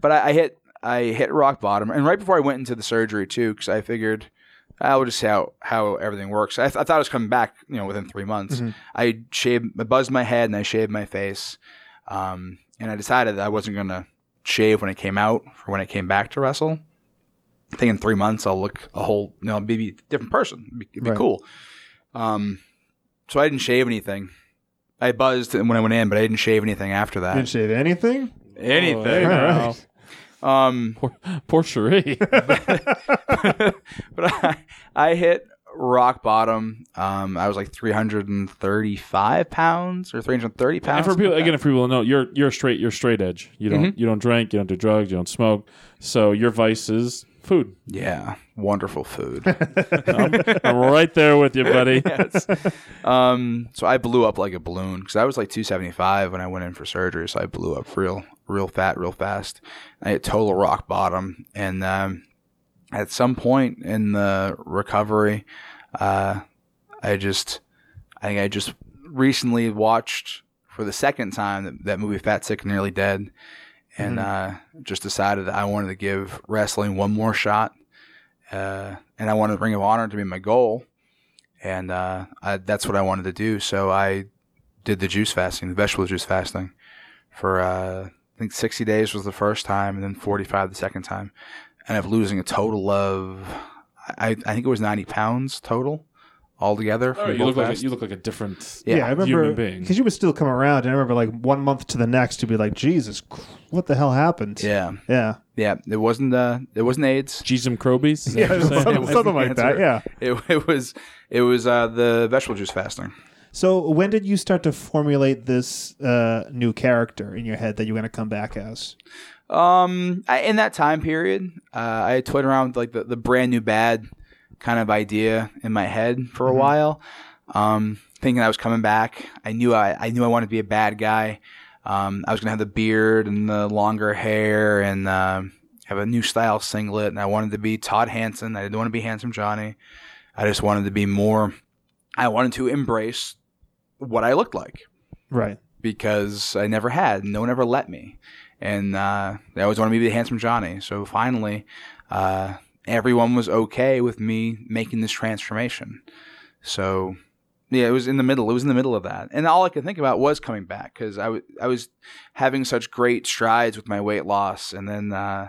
But I, I hit I hit rock bottom, and right before I went into the surgery too, because I figured. I will just see how, how everything works. I, th- I thought I was coming back, you know, within three months. Mm-hmm. I shaved, I buzzed my head and I shaved my face, um, and I decided that I wasn't going to shave when I came out for when I came back to wrestle. I think in three months I'll look a whole, you know, be a different person. It'd be, it'd be right. cool. Um, so I didn't shave anything. I buzzed when I went in, but I didn't shave anything after that. You didn't shave anything? Anything. Oh, all right. Right. Um, poor, poor Sheree. But, but I, I hit rock bottom. Um, I was like three hundred thirty-five pounds or three hundred thirty pounds. And for people, again, if people know, you're you're straight. You're straight edge. You don't mm-hmm. you don't drink. You don't do drugs. You don't smoke. So your vice is food. Yeah, wonderful food. I'm, I'm right there with you, buddy. Yes. Um, so I blew up like a balloon because I was like two seventy-five when I went in for surgery. So I blew up real. real fat, real fast. I hit total rock bottom. And um, at some point in the recovery, uh, I just, I think I just recently watched for the second time that, that movie Fat, Sick, and Nearly Dead. And mm-hmm. uh, just decided that I wanted to give wrestling one more shot. Uh, and I wanted Ring of Honor to be my goal. And uh, I, that's what I wanted to do. So I did the juice fasting, the vegetable juice fasting for... Uh, I think sixty days was the first time and then forty-five the second time. And I'm losing a total of, I, I think it was ninety pounds total altogether. Oh, you, look like a, you look like a different yeah, yeah, I remember, human being. Because you would still come around. And I remember like one month to the next, you'd be like, Jesus, what the hell happened? Yeah. Yeah. Yeah. It wasn't uh, it wasn't AIDS. Jesum Crobies? Yeah, something, something like that. Yeah. It, it was, it was uh, the vegetable juice fasting. So when did you start to formulate this uh, new character in your head that you're going to come back as? Um, I, in that time period, uh, I toyed around with like the, the brand new bad kind of idea in my head for a mm-hmm. while, um, thinking I was coming back. I knew I, I knew I wanted to be a bad guy. Um, I was going to have the beard and the longer hair and uh, have a new style singlet. And I wanted to be Todd Hanson. I didn't want to be Handsome Johnny. I just wanted to be more – I wanted to embrace what I looked like. Right. Because I never had. No one ever let me. And uh, I always wanted to be the Handsome Johnny. So finally, uh, everyone was okay with me making this transformation. So – yeah, it was in the middle. It was in the middle of that. And all I could think about was coming back because I, w- I was having such great strides with my weight loss. And then uh,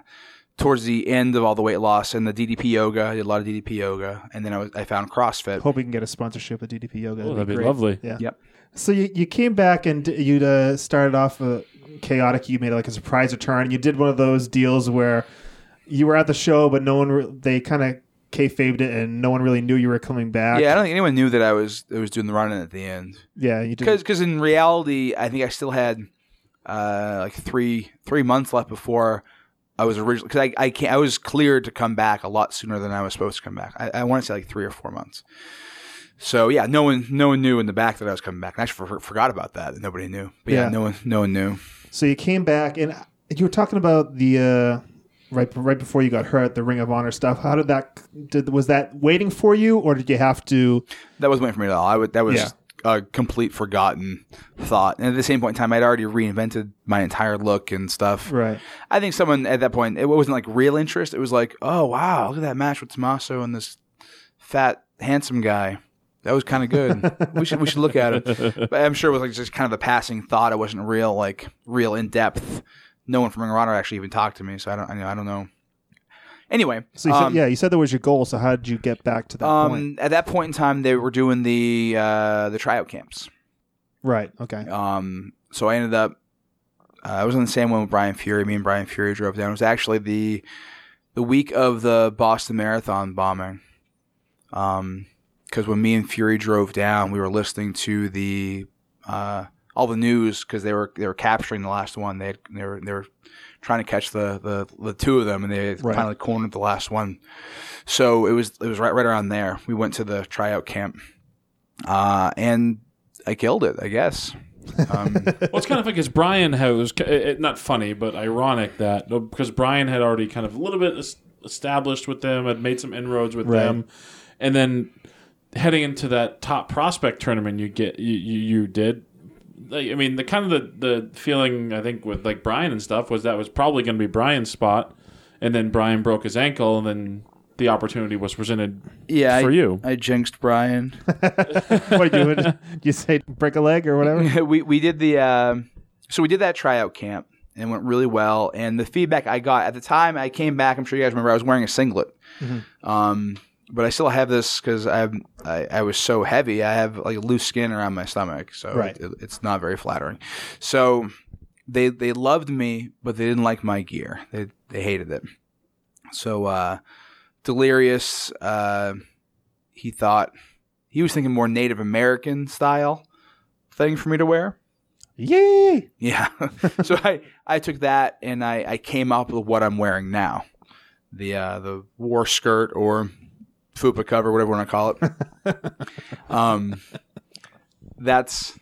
towards the end of all the weight loss and the D D P yoga, I did a lot of D D P yoga. And then I, was, I found CrossFit. Hope we can get a sponsorship of D D P yoga. Oh, that'd be, that'd be lovely. Yeah. Yep. So you, you came back and you uh, started off uh, chaotic. You made like a surprise return. You did one of those deals where you were at the show, but no one re- they kind of kayfabed it and no one really knew you were coming back. Yeah, I don't think anyone knew that I was I was doing the run-in at the end. Yeah, you did. Because in reality, I think I still had uh, like three three months left before I was originally, because I I, can't, I was cleared to come back a lot sooner than I was supposed to come back. I, I want to say like three or four months. So yeah, no one no one knew in the back that I was coming back. And I actually for, forgot about that. Nobody knew. But yeah, yeah, no one no one knew. So you came back and you were talking about the. Uh... Right, right before you got hurt, the Ring of Honor stuff. How did that? Did was that waiting for you, or did you have to? That wasn't waiting for me at all. I would. That was yeah. a complete forgotten thought. And at the same point in time, I'd already reinvented my entire look and stuff. Right. I think someone at that point, it wasn't like real interest. It was like, oh wow, look at that match with Tommaso and this fat, handsome guy. That was kind of good. we should we should look at it. But I'm sure it was like just kind of a passing thought. It wasn't real, like real in depth. No one from Ring of Honor actually even talked to me, so I don't. I don't know. Anyway, so you um, said, yeah, you said that was your goal. So how did you get back to that um, point? At that point in time, they were doing the uh, the tryout camps, right? Okay. Um. So I ended up. Uh, I was on the same one with Brian Fury. Me and Brian Fury drove down. It was actually the the week of the Boston Marathon bombing. Um, because when me and Fury drove down, we were listening to the. Uh, all the news because they were they were capturing the last one. They had, they were they were trying to catch the the, the two of them, and they right. finally cornered the last one. So it was it was right right around there. We went to the tryout camp, uh, and I killed it, I guess. Um, well, it's kind of like his Brian how it was it, it, not funny, but ironic that because Brian had already kind of a little bit established with them, had made some inroads with right. them, and then heading into that top prospect tournament, you get you you, you did. I mean, the kind of the, the feeling I think with like Brian and stuff was that was probably going to be Brian's spot, and then Brian broke his ankle, and then the opportunity was presented. Yeah, for I, you, I jinxed Brian. What you would you say? Break a leg or whatever. we we did the uh, so we did that tryout camp and it went really well. And the feedback I got at the time I came back, I'm sure you guys remember, I was wearing a singlet. Mm-hmm. Um, but I still have this because I, I was so heavy. I have like loose skin around my stomach, so right. it, it's not very flattering. So they they loved me, but they didn't like my gear. They they hated it. So uh, Delirious, uh, he thought he was thinking more Native American style thing for me to wear. Yay! Yeah. So I, I took that and I, I came up with what I'm wearing now, the uh, the war skirt or Fupa cover, whatever you want to call it. um, that's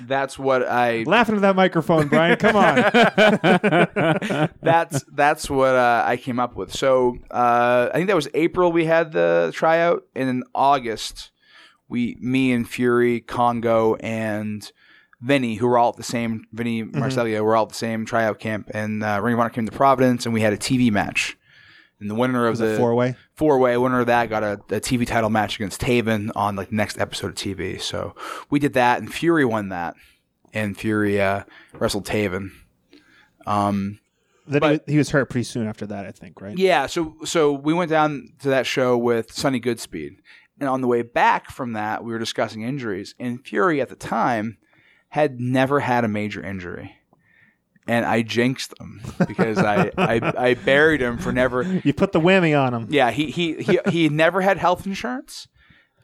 that's what I laughing at that microphone, Brian. Come on. that's that's what uh, I came up with. So uh, I think that was April we had the tryout, and in August we, me and Fury, Congo, and Vinny, who were all at the same Vinny mm-hmm. Marcellia, were all at the same tryout camp, and uh, Ring of Honor came to Providence, and we had a T V match. And the winner of the four-way, four-way winner of that got a, a T V title match against Taven on like next episode of T V. So we did that, and Fury won that, and Fury uh, wrestled Taven. Um, then but, he was hurt pretty soon after that, I think, right? Yeah. So so we went down to that show with Sonny Goodspeed, and on the way back from that, we were discussing injuries, and Fury at the time had never had a major injury. And I jinxed him because I, I I buried him for never. You put the whammy on him. Yeah, he he he he never had health insurance,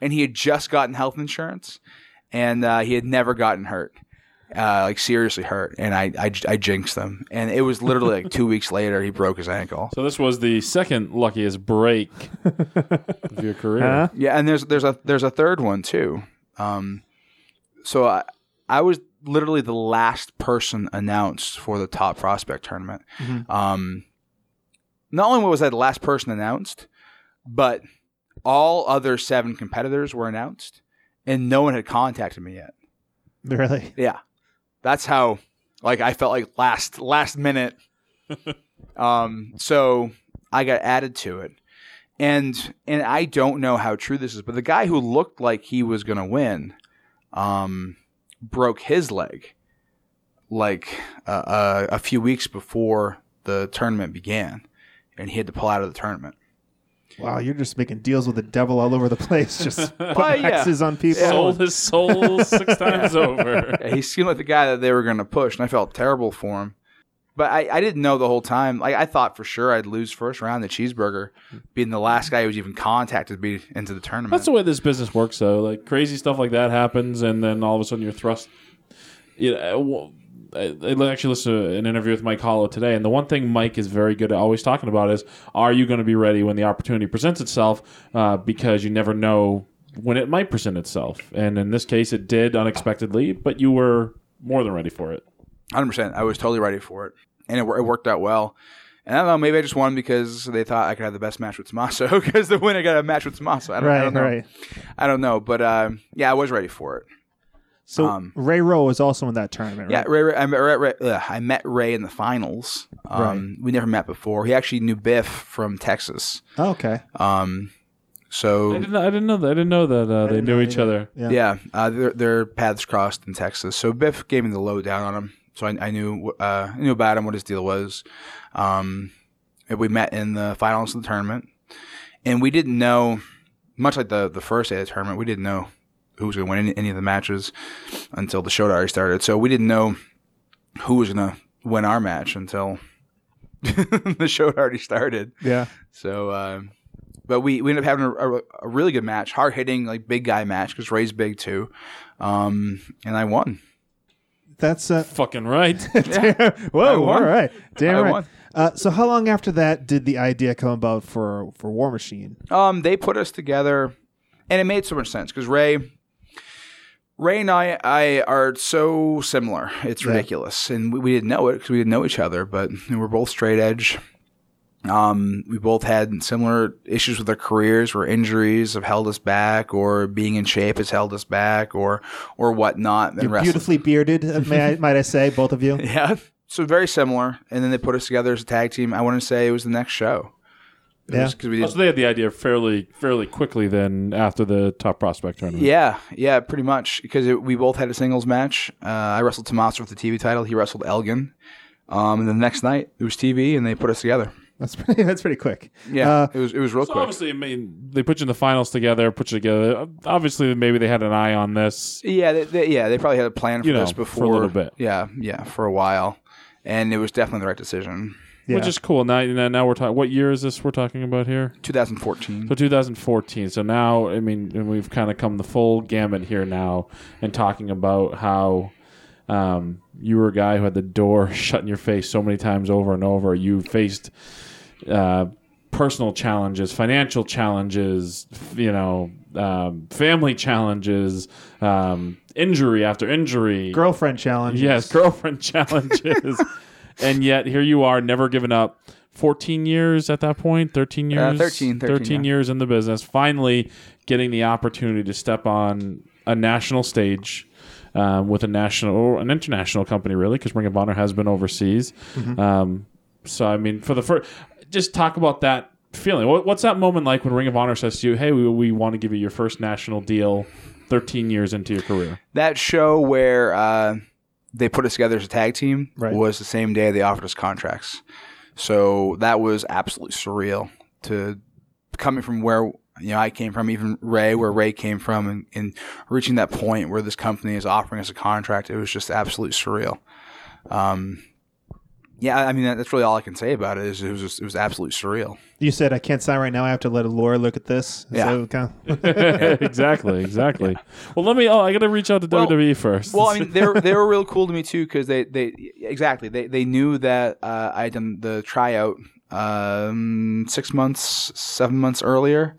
and he had just gotten health insurance, and uh, he had never gotten hurt. uh, like seriously hurt, and I, I, I jinxed them. And it was literally like two weeks later, he broke his ankle. So this was the second luckiest break of your career. Huh? Yeah, and there's there's a there's a third one too. Um, so I I was literally the last person announced for the Top Prospect Tournament. Mm-hmm. Um, not only was I the last person announced, but all other seven competitors were announced, and no one had contacted me yet. Really? Yeah. That's how, like, I felt like last last minute. um, so I got added to it. And and I don't know how true this is, but the guy who looked like he was going to win um, broke his leg, like, uh, uh, a few weeks before the tournament began, and he had to pull out of the tournament. Wow, you're just making deals with the devil all over the place. Just putting axes yeah. on people. Sold his soul six times over. Yeah, he seemed like the guy that they were going to push, and I felt terrible for him. But I, I didn't know the whole time. Like, I thought for sure I'd lose first round to Cheeseburger, being the last guy who was even contacted to be into the tournament. That's the way this business works, though. Like, crazy stuff like that happens, and then all of a sudden you're thrust. You know, I, I actually listened to an interview with Mike Hollow today, and the one thing Mike is very good at always talking about is, are you going to be ready when the opportunity presents itself? Uh, because you never know when it might present itself. And in this case, it did unexpectedly, but you were more than ready for it. one hundred percent. I was totally ready for it, and it, it worked out well. And I don't know, maybe I just won because they thought I could have the best match with Tommaso because the winner got a match with Tommaso. I don't, right, I don't know. Right. I don't know, but uh, yeah, I was ready for it. So um, Ray Rowe was also in that tournament, right? Yeah, Ray, Ray, I, met Ray, Ray ugh, I met Ray in the finals. Um, right. We never met before. He actually knew Biff from Texas. Oh, okay. Um, so I didn't, I didn't know that. I didn't know that uh, they knew each other. Yeah, yeah uh, their, their paths crossed in Texas. So Biff gave me the lowdown on him. So I, I knew uh, I knew about him, what his deal was. Um, we met in the finals of the tournament, and we didn't know, much like the the first day of the tournament, we didn't know who was going to win any, any of the matches until the show had already started. So we didn't know who was going to win our match until the show had already started. Yeah. So, uh, but we, we ended up having a, a, a really good match, hard hitting, like big guy match because Ray's big too. Um, and I won. That's uh, fucking right. Damn, whoa. All right. Damn right. Uh, so how long after that did the idea come about for, for War Machine? Um, they put us together, and it made so much sense because Ray, Ray and I, I are so similar. It's yeah. ridiculous. And we, we didn't know it because we didn't know each other, but we're both straight edge. Um, we both had similar issues with our careers where injuries have held us back, or being in shape has held us back, or or whatnot. You're and beautifully bearded, may I, might I say, both of you. Yeah. So very similar. And then they put us together as a tag team. I want to say it was the next show. Yeah. We oh, so they had the idea fairly fairly quickly then after the Top Prospect Tournament. Yeah, yeah, pretty much. Because it, we both had a singles match. Uh, I wrestled Tommaso for the T V title. He wrestled Elgin. Um, and the next night, it was T V, and they put us together. That's pretty, that's pretty quick. Yeah, uh, it was it was real so quick. Obviously, I mean, they put you in the finals together, put you together. Obviously, maybe they had an eye on this. Yeah, they, they, yeah, they probably had a plan for you know, this before. For a little bit. Yeah, yeah, for a while. And it was definitely the right decision. Yeah. Which is cool. Now, now we're talking. What year is this we're talking about here? twenty fourteen. So twenty fourteen. So now, I mean, we've kind of come the full gamut here now, and talking about how um, you were a guy who had the door shut in your face so many times over and over. You faced uh, personal challenges, financial challenges, you know, um, family challenges. Um, injury after injury. Girlfriend challenges. Yes, girlfriend challenges. And yet, here you are, never giving up. fourteen years at that point? thirteen years? Uh, thirteen, thirteen, thirteen yeah. years in the business. Finally, getting the opportunity to step on a national stage um, with a national or an international company, really, because Ring of Honor has been overseas. Mm-hmm. Um, so, I mean, for the first, just talk about that feeling. What, what's that moment like when Ring of Honor says to you, hey, we, we want to give you your first national deal thirteen years into your career? That show where Uh... they put us together as a tag team right. was the same day they offered us contracts. So that was absolutely surreal to coming from where you know I came from, even Ray, where Ray came from, and, and reaching that point where this company is offering us a contract. It was just absolutely surreal. Um, Yeah, I mean, that's really all I can say about it. Is it was just, it was absolutely surreal. You said, I can't sign right now. I have to let Laura look at this. Is yeah. Kind of exactly, exactly. Yeah. Well, let me, oh, I got to reach out to well, W W E first. Well, I mean, they were, they were real cool to me, too, because they, they, exactly, they, they knew that uh, I had done the tryout um, six months, seven months earlier.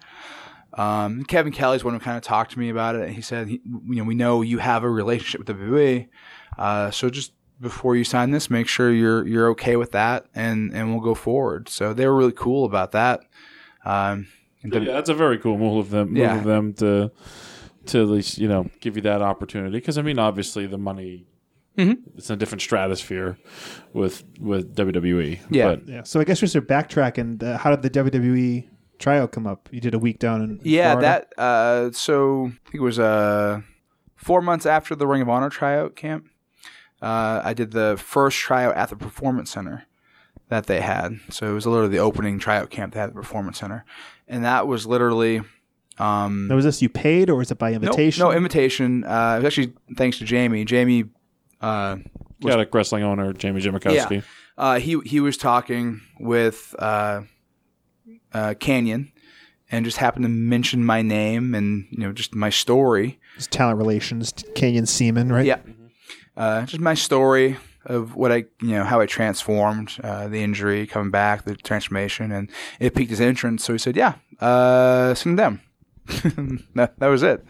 Um, Kevin Kelly's one who kind of talked to me about it. And he said, he, you know, we know you have a relationship with W W E, uh, so just, before you sign this, make sure you're you're okay with that, and, and we'll go forward. So they were really cool about that. Um, yeah, the, that's a very cool move of them, move yeah. of them to to at least, you know, give you that opportunity. Because I mean, obviously the money, mm-hmm. it's in a different stratosphere with with W W E. Yeah, but. yeah. So I guess we're sort of backtracking. The, how did the W W E tryout come up? You did a week down in, in yeah Florida. that. Uh, so I think it was uh four months after the Ring of Honor tryout camp. Uh, I did the first tryout at the Performance Center that they had. So it was literally the opening tryout camp they had at the Performance Center. And that was literally... Um, now, was this you paid or was it by invitation? No, no invitation. Uh, it was actually thanks to Jamie. Jamie... Uh, was, Chaotic Wrestling owner, Jamie Jamakowski. Yeah. Uh, he, he was talking with uh, uh, Canyon and just happened to mention my name and, you know, just my story. It's talent relations, Canyon Seaman, right? Yeah. Uh, just my story of what I, you know, how I transformed, uh, the injury, coming back, the transformation, and it piqued his interest. So he said, yeah, uh, send them. that, that was it.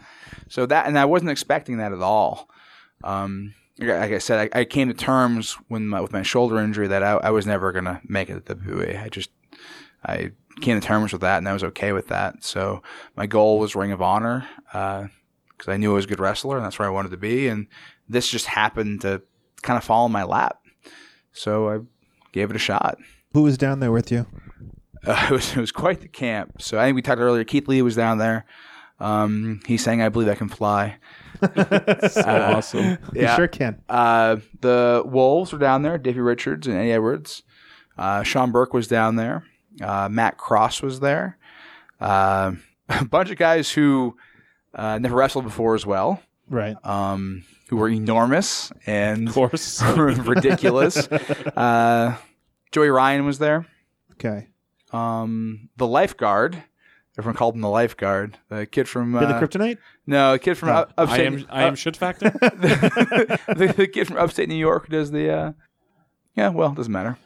So that, and I wasn't expecting that at all. Um, like I said, I, I came to terms when my, with my shoulder injury that I, I was never going to make it at the W W E. I just, I came to terms with that and I was okay with that. So my goal was Ring of Honor, uh, because I knew I was a good wrestler and that's where I wanted to be. And this just happened to kind of fall in my lap. So I gave it a shot. Who was down there with you? Uh, it, was, it was quite the camp. So I think we talked earlier, Keith Lee was down there. Um, he sang I Believe I Can Fly. so uh, awesome. Yeah. You sure can. Uh, the Wolves were down there, Davey Richards and Eddie Edwards. Uh, Sean Burke was down there. Uh, Matt Cross was there. Uh, a bunch of guys who uh, never wrestled before as well. Right. Um, who were enormous and of course. ridiculous. Uh, Joey Ryan was there. Okay. Um, the lifeguard. Everyone called him the lifeguard. The kid from... Uh, Did the Kryptonite? No, the kid from... No. Up, upstate, I am, I am uh, Shit Factor? the, the, the kid from upstate New York does the... Uh, yeah, well, doesn't matter.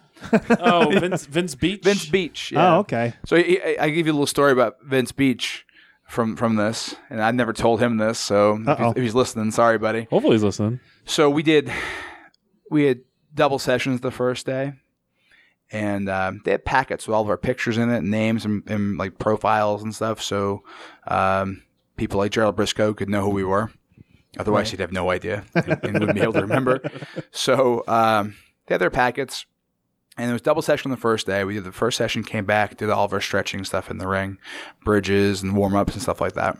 oh, Vince Vince Beach? Vince Beach, yeah. Oh, okay. So he, I, I give you a little story about Vince Beach. From from this, and I never told him this, so if he's, if he's listening, sorry, buddy. Hopefully he's listening. So we did, we had double sessions the first day, and uh, they had packets with all of our pictures in it, and names and, and like profiles and stuff, so um, people like Gerald Briscoe could know who we were. Otherwise, right. he'd have no idea and, and wouldn't be able to remember. So um, they had their packets. And it was double session on the first day. We did the first session, came back, did all of our stretching stuff in the ring, bridges and warm-ups and stuff like that.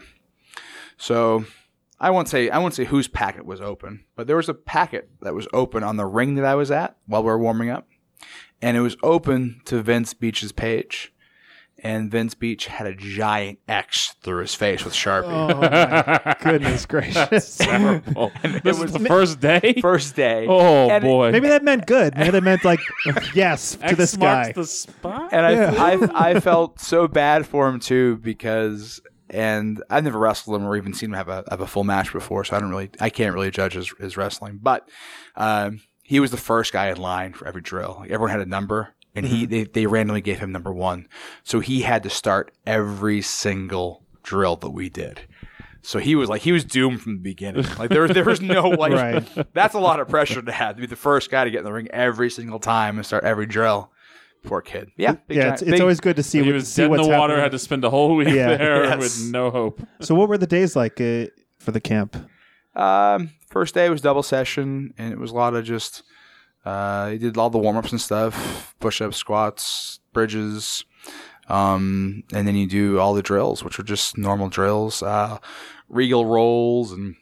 So I won't say I won't say whose packet was open, but there was a packet that was open on the ring that I was at while we were warming up. And it was open to Vince Beach's page. And Vince Beach had a giant X through his face with Sharpie. Oh, my goodness gracious. Terrible. It was the first day? First day. Oh, and boy. It, maybe that meant good. Maybe that meant like, yes, to X this guy. The spot? And I, yeah. I, I felt so bad for him, too, because, and I've never wrestled him or even seen him have a, have a full match before, so I don't really, I can't really judge his, his wrestling. But um, he was the first guy in line for every drill. Like, everyone had a number. And he they, they randomly gave him number one. So he had to start every single drill that we did. So he was like, he was doomed from the beginning. Like there, there was no like, right. That's a lot of pressure to have to be the first guy to get in the ring every single time and start every drill. Poor kid. Yeah. Big yeah. Giant, it's it's big, always good to see. He was dead in the water, happening. Had to spend a whole week yeah. there yes. with no hope. So what were the days like uh, for the camp? Um, first day was double session and it was a lot of just, Uh, he did all the warm-ups and stuff, push-ups, squats, bridges, um, and then you do all the drills, which are just normal drills, uh, regal rolls, and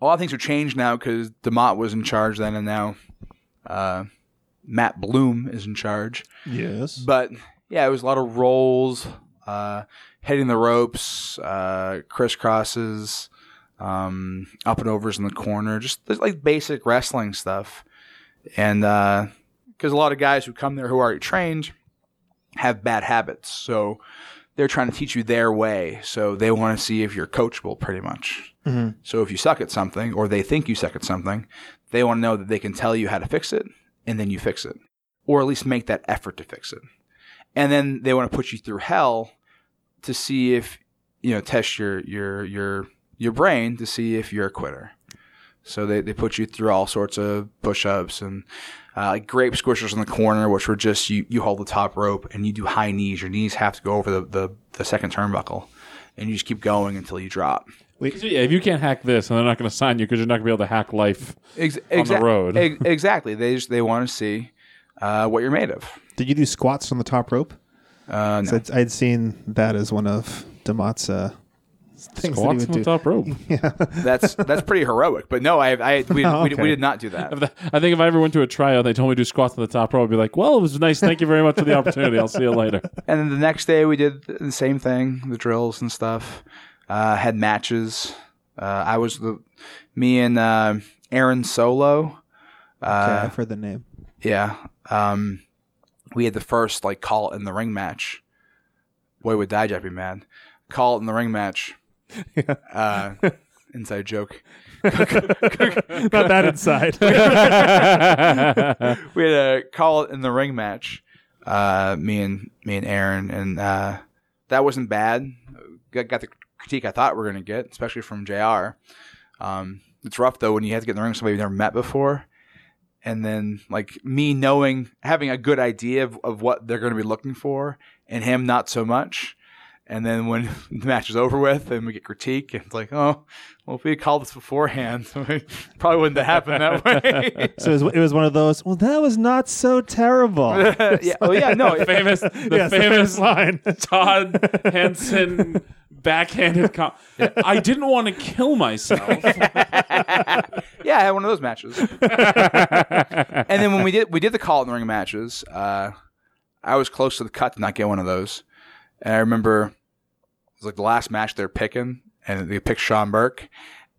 a lot of things have changed now because DeMott was in charge then, and now uh, Matt Bloom is in charge. Yes. But, yeah, it was a lot of rolls, uh, hitting the ropes, uh, crisscrosses, um, up and overs in the corner, just like basic wrestling stuff. And uh, because a lot of guys who come there who are already trained have bad habits. So they're trying to teach you their way. So they want to see if you're coachable, pretty much. Mm-hmm. So if you suck at something, or they think you suck at something, they want to know that they can tell you how to fix it, and then you fix it, or at least make that effort to fix it. And then they want to put you through hell to see if, you know, test your your your your brain to see if you're a quitter. So they, they put you through all sorts of push-ups and uh, like grape squishers in the corner, which were just you, you hold the top rope and you do high knees. Your knees have to go over the, the, the second turnbuckle, and you just keep going until you drop. Yeah, if you can't hack this, and they're not going to sign you because you're not going to be able to hack life ex- on exa- the road. ex- exactly. They just, they want to see uh, what you're made of. Did you do squats on the top rope? Uh, no. I'd, I'd seen that as one of Damott's... Uh, Things Squats on the do. top rope. Yeah. that's that's pretty heroic. But no, I I we, oh, okay. we, we did not do that. I think if I ever went to a tryout, they told me to do squats on the top rope, I'd be like, well, it was nice. Thank you very much for the opportunity. I'll see you later. And then the next day, we did the same thing, the drills and stuff. Uh, had matches. Uh, I was the me and uh, Aaron Solo. Uh, okay, I've heard the name. Yeah. Um, we had the first like call it in the ring match. Boy, would DiJack be mad? Call it in the ring match. Yeah. Uh, inside joke. Not that inside. We had a call it in the ring match. Uh, me and me and Aaron, and uh, that wasn't bad. Got, got the critique I thought we were gonna get, especially from J R. Um, it's rough though when you have to get in the ring with somebody you've never met before, and then like me knowing, having a good idea of, of what they're gonna be looking for, and him not so much. And then when the match is over with and we get critique, and it's like, oh, well, if we had called this beforehand, it probably wouldn't have happened that way. So it was, it was one of those, well, that was not so terrible. yeah, oh, yeah, no. The famous, the yeah, famous, famous line. Todd Hanson backhanded com- yeah. I didn't want to kill myself. Yeah, I had one of those matches. And then when we did we did the call in the ring matches, uh, I was close to the cut to not get one of those. And I remember it was like the last match they're picking, and they picked Sean Burke,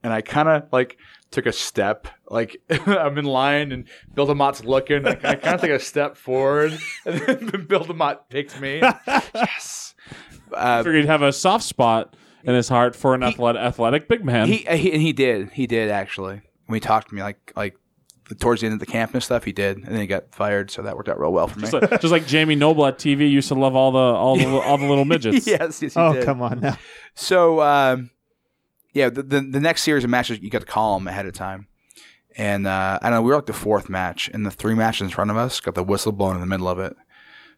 and I kind of like took a step, like I'm in line, and Bill DeMott's looking, and I kind of take a step forward, and then Bill DeMott picks me. Yes, uh, I figured he'd have a soft spot in his heart for an he, athletic, athletic big man. He, he and he did, he did actually. When he talked to me, like like. towards the end of the camp and stuff, he did, and then he got fired, so that worked out real well for me. Just like, just like Jamie Noble at T V used to love all the all the, all the little midgets. yes, yes, he oh, did. Oh, come on now. So, um, yeah, the, the the next series of matches, you got to call them ahead of time. And uh, I don't know, we were like the fourth match, and the three matches in front of us got the whistle blown in the middle of it.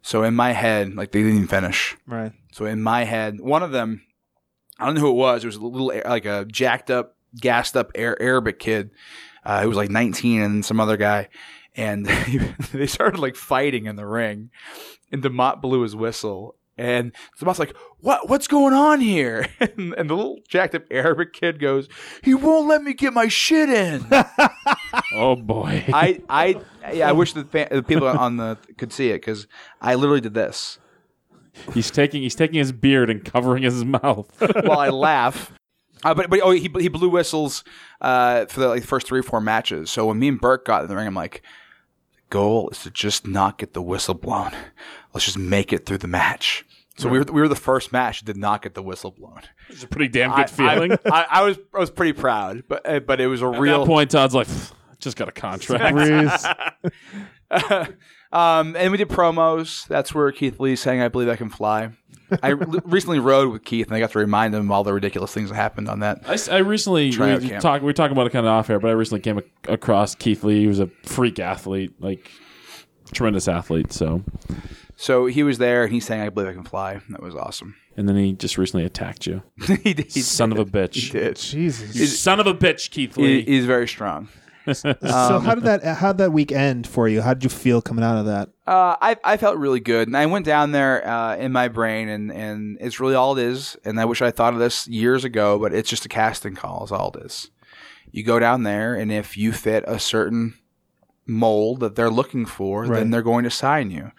So in my head, like they didn't even finish. Right. So in my head, one of them, I don't know who it was. It was a little, like a jacked up, gassed up Arabic kid. Uh, he was like nineteen and some other guy, and they started like fighting in the ring, and DeMott blew his whistle, and DeMott's like, what, what's going on here? And, and the little jacked up Arabic kid goes, he won't let me get my shit in. Oh boy. I, I, yeah, I wish the, fan, the people on the, could see it. Cause I literally did this. He's taking, he's taking his beard and covering his mouth while I laugh. Uh, but but oh, he he blew whistles uh, for the like, first three or four matches. So when me and Burke got in the ring, I'm like, the goal is to just not get the whistle blown. Let's just make it through the match. So right. we were we were the first match that did not get the whistle blown. It's a pretty damn good I, feeling. I, I, I was I was pretty proud, but uh, but it was a At real that point. Todd's like, just got a contract. uh, um, and we did promos. That's where Keith Lee sang "I Believe I Can Fly." I re- recently rode with Keith, and I got to remind him of all the ridiculous things that happened on that. I, I recently we talk, we're talking about it kind of off air, but I recently came a- across Keith Lee. He was a freak athlete, like tremendous athlete. So, so he was there, and he sang "I Believe I Can Fly." That was awesome. And then he just recently attacked you. he did, he son did. of a bitch. He did. Jesus, you he's, son of a bitch, Keith Lee. He, he's very strong. So um, how did that how did that week end for you? How did you feel coming out of that? Uh, I I felt really good, and I went down there uh, in my brain, and, and it's really all it is. And I wish I thought of this years ago, but it's just a casting call is all it is. You go down there, and if you fit a certain mold that they're looking for, right. then they're going to sign you.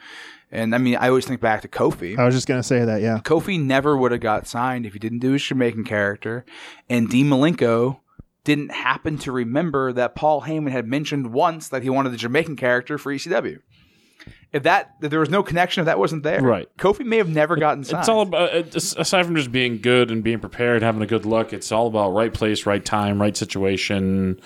And I mean, I always think back to Kofi. I was just gonna say that, yeah. Kofi never would have got signed if he didn't do his Jamaican character, and Dean Malenko didn't happen to remember that Paul Heyman had mentioned once that he wanted the Jamaican character for E C W. If that if there was no connection, if that wasn't there, right. Kofi may have never gotten signed. It's all about, aside from just being good and being prepared, having a good look, it's all about right place, right time, right situation.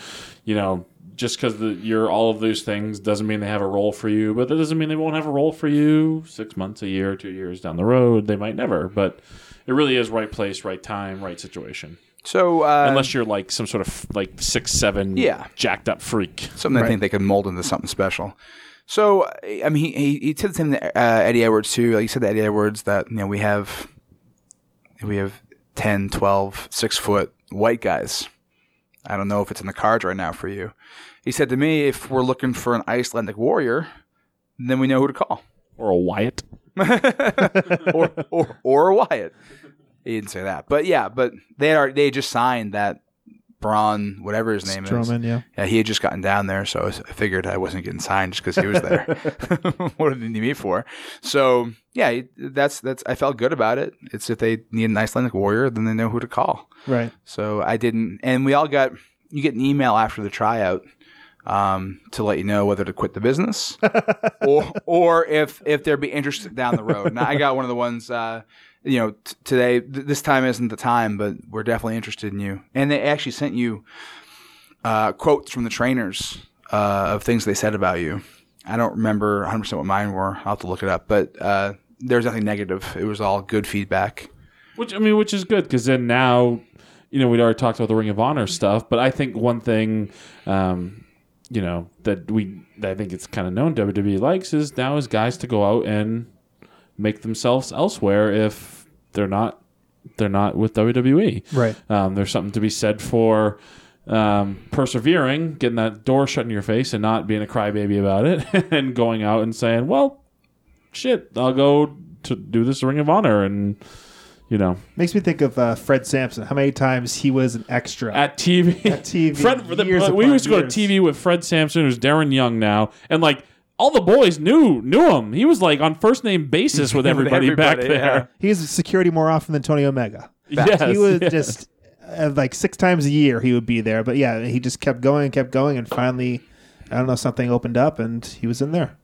You know, just because you're all of those things doesn't mean they have a role for you, but that doesn't mean they won't have a role for you six months, a year, two years down the road. They might never, but it really is right place, right time, right situation. So uh, unless you're like some sort of like six, seven, yeah. jacked up freak, something right. I think they can mold into something special. So, I mean, he, he said the same to uh, Eddie Edwards, too. Like you said to Eddie Edwards that, you know, we have we have ten, twelve, six-foot white guys. I don't know if it's in the cards right now for you. He said to me, if we're looking for an Icelandic warrior, then we know who to call. Or a Wyatt. or, or or a Wyatt. He didn't say that. But, yeah, but they are they just signed that Braun, whatever his name Strowman, is. Yeah. yeah, he had just gotten down there, so I figured I wasn't getting signed just because he was there. What did he need me for? So, yeah, that's that's. I felt good about it. It's if they need an Icelandic warrior, then they know who to call. Right. So I didn't – and we all got – you get an email after the tryout um, to let you know whether to quit the business or or if, if there'd be interest down the road. And I got one of the ones uh, – you know, t- today, th- this time isn't the time, but we're definitely interested in you. And they actually sent you uh, quotes from the trainers uh, of things they said about you. I don't remember one hundred percent what mine were. I'll have to look it up. But uh, there's nothing negative. It was all good feedback. Which, I mean, which is good because then now, you know, we'd already talked about the Ring of Honor stuff. But I think one thing, um, you know, that we, that I think it's kind of known W W E likes is now is guys to go out and make themselves elsewhere if they're not they're not with W W E. Right. Um, there's something to be said for um, persevering, getting that door shut in your face, and not being a crybaby about it, and going out and saying, "Well, shit, I'll go to do this Ring of Honor." And you know, makes me think of uh, Fred Sampson. How many times he was an extra at T V? At T V, Fred, the, we used to go to T V with Fred Sampson, who's Darren Young now, and like. All the boys knew knew him. He was like on first name basis with everybody, with everybody back there. Yeah. He's security more often than Tony Omega. Yes, he was yes. just uh, like six times a year he would be there. But yeah, he just kept going and kept going, and finally, I don't know, something opened up, and he was in there.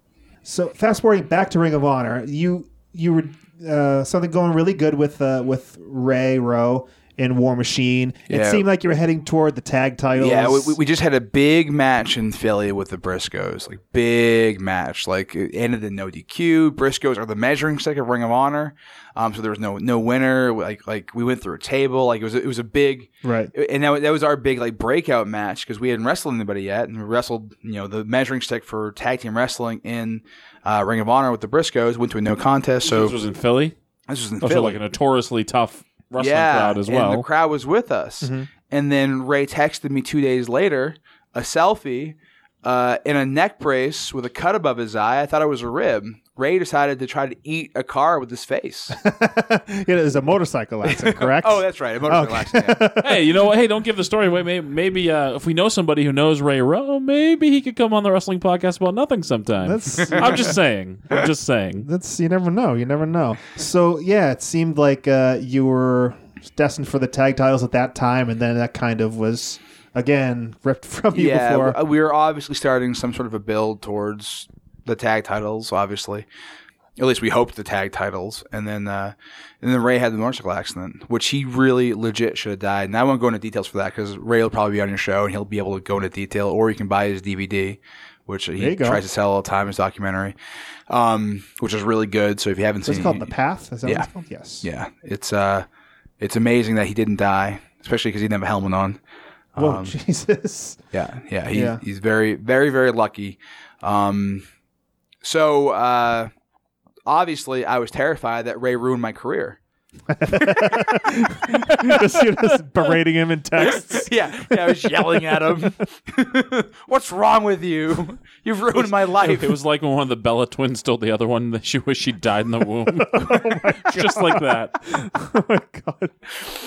So fast forwarding back to Ring of Honor, you you were uh, something going really good with uh, with Ray Rowe. In War Machine. Yeah. It seemed like you were heading toward the tag titles. Yeah, we, we just had a big match in Philly with the Briscoes. Like, big match. Like, it ended in no D Q. Briscoes are the measuring stick of Ring of Honor. Um, so there was no no winner. Like, like we went through a table. Like, it was it was a big... Right. And that, that was our big, like, breakout match because we hadn't wrestled anybody yet. And we wrestled, you know, the measuring stick for tag team wrestling in uh, Ring of Honor with the Briscoes. Went to a no contest. So This was in Philly? This was in oh, Philly. So, like, a notoriously tough... wrestling yeah, crowd as well. And the crowd was with us. Mm-hmm. And then Ray texted me two days later a selfie uh, in a neck brace with a cut above his eye. I thought it was a rib. Ray decided to try to eat a car with his face. It was a motorcycle accident, correct? Oh, that's right. A motorcycle okay. accident. Yeah. Hey, you know what? Hey, don't give the story away. Maybe, maybe uh, if we know somebody who knows Ray Rowe, maybe he could come on the wrestling podcast about nothing sometime. That's, I'm just saying. I'm just saying. That's You never know. You never know. So, yeah, it seemed like uh, you were destined for the tag titles at that time, and then that kind of was, again, ripped from you yeah, before. Yeah, we were obviously starting some sort of a build towards the tag titles, obviously. At least we hoped the tag titles. And then uh, and then Ray had the motorcycle accident, which he really legit should have died. And I won't go into details for that because Ray will probably be on your show and he'll be able to go into detail. Or you can buy his D V D, which he tries to sell all the time, his documentary, um, which is really good. So if you haven't so seen it. It's called The Path? Is that yeah. what it's called? Yes. Yeah. It's, uh, it's amazing that he didn't die, especially because he didn't have a helmet on. Whoa, um, Jesus. Yeah. Yeah, he, yeah. He's very, very, very lucky. Um So, uh, obviously, I was terrified that Ray ruined my career. Just, you know, just berating him in texts. Yeah, yeah, I was yelling at him. What's wrong with you? You've ruined was, my life. It was like when one of the Bella twins told the other one that she wished she died in the womb. Oh my God. Just like that. Oh my God,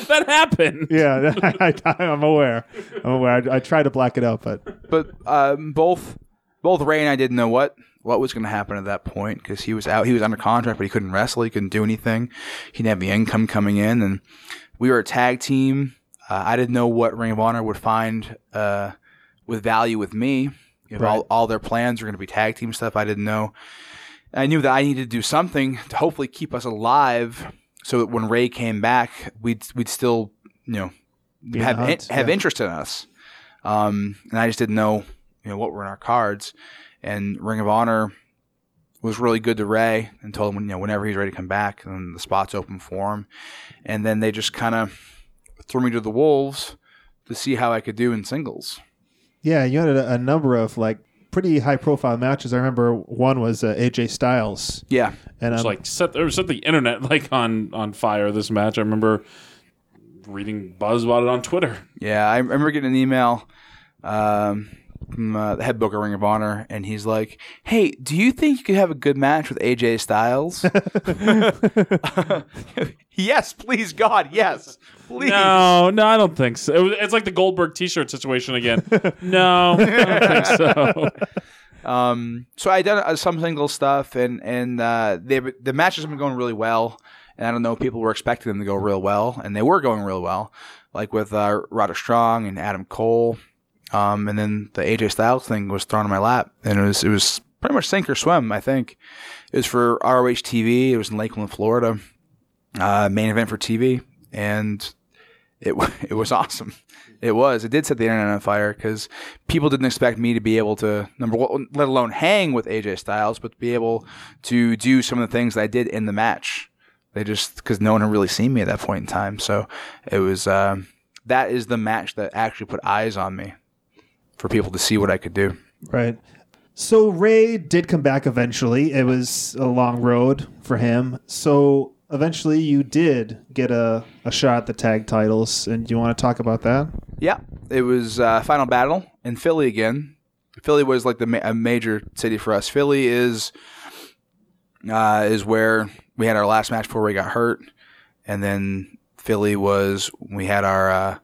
that happened. Yeah, I, I, I'm aware. I'm aware. I, I try to black it out, but but um, both both Ray and I didn't know what. What was going to happen at that point? Because he was out, he was under contract, but he couldn't wrestle. He couldn't do anything. He didn't have the income coming in, and we were a tag team. Uh, I didn't know what Ring of Honor would find uh, with value with me. You know, right. all, all their plans were going to be tag team stuff. I didn't know. I knew that I needed to do something to hopefully keep us alive, so that when Ray came back, we'd we'd still, you know, Be have in hunt, in, have yeah. interest in us. Um, and I just didn't know, you know, what were in our cards. And Ring of Honor was really good to Ray and told him, you know, whenever he's ready to come back, and the spot's open for him. And then they just kind of threw me to the wolves to see how I could do in singles. Yeah, you had a, a number of like pretty high-profile matches. I remember one was uh, A J Styles. Yeah, and it's um, like set, or set the internet like on on fire. This match, I remember reading buzz about it on Twitter. Yeah, I remember getting an email um, from uh, the head booker Ring of Honor, and he's like, "Hey, do you think you could have a good match with A J Styles?" Yes, please, God, yes, please. No, no, I don't think so. It was, it's like the Goldberg T-shirt situation again. No, I don't think so. Um, so I done uh, some single stuff, and and uh, they the matches have been going really well. And I don't know if people were expecting them to go real well, and they were going real well, like with uh, Roderick Strong and Adam Cole. Um, and then the A J Styles thing was thrown in my lap, and it was it was pretty much sink or swim. I think it was for R O H T V. It was in Lakeland, Florida. Uh, main event for T V, and it it was awesome. It was. It did set the internet on fire because people didn't expect me to be able to, number one, let alone hang with A J Styles, but to be able to do some of the things that I did in the match. They just, because no one had really seen me at that point in time. So it was, um, that is the match that actually put eyes on me for people to see what I could do. Right. So Ray did come back eventually. It was a long road for him. So eventually, you did get a, a shot at the tag titles, and do you want to talk about that? Yeah, it was uh, Final Battle in Philly again. Philly was like the ma- a major city for us. Philly is uh, is where we had our last match before we got hurt, and then Philly was we had our uh,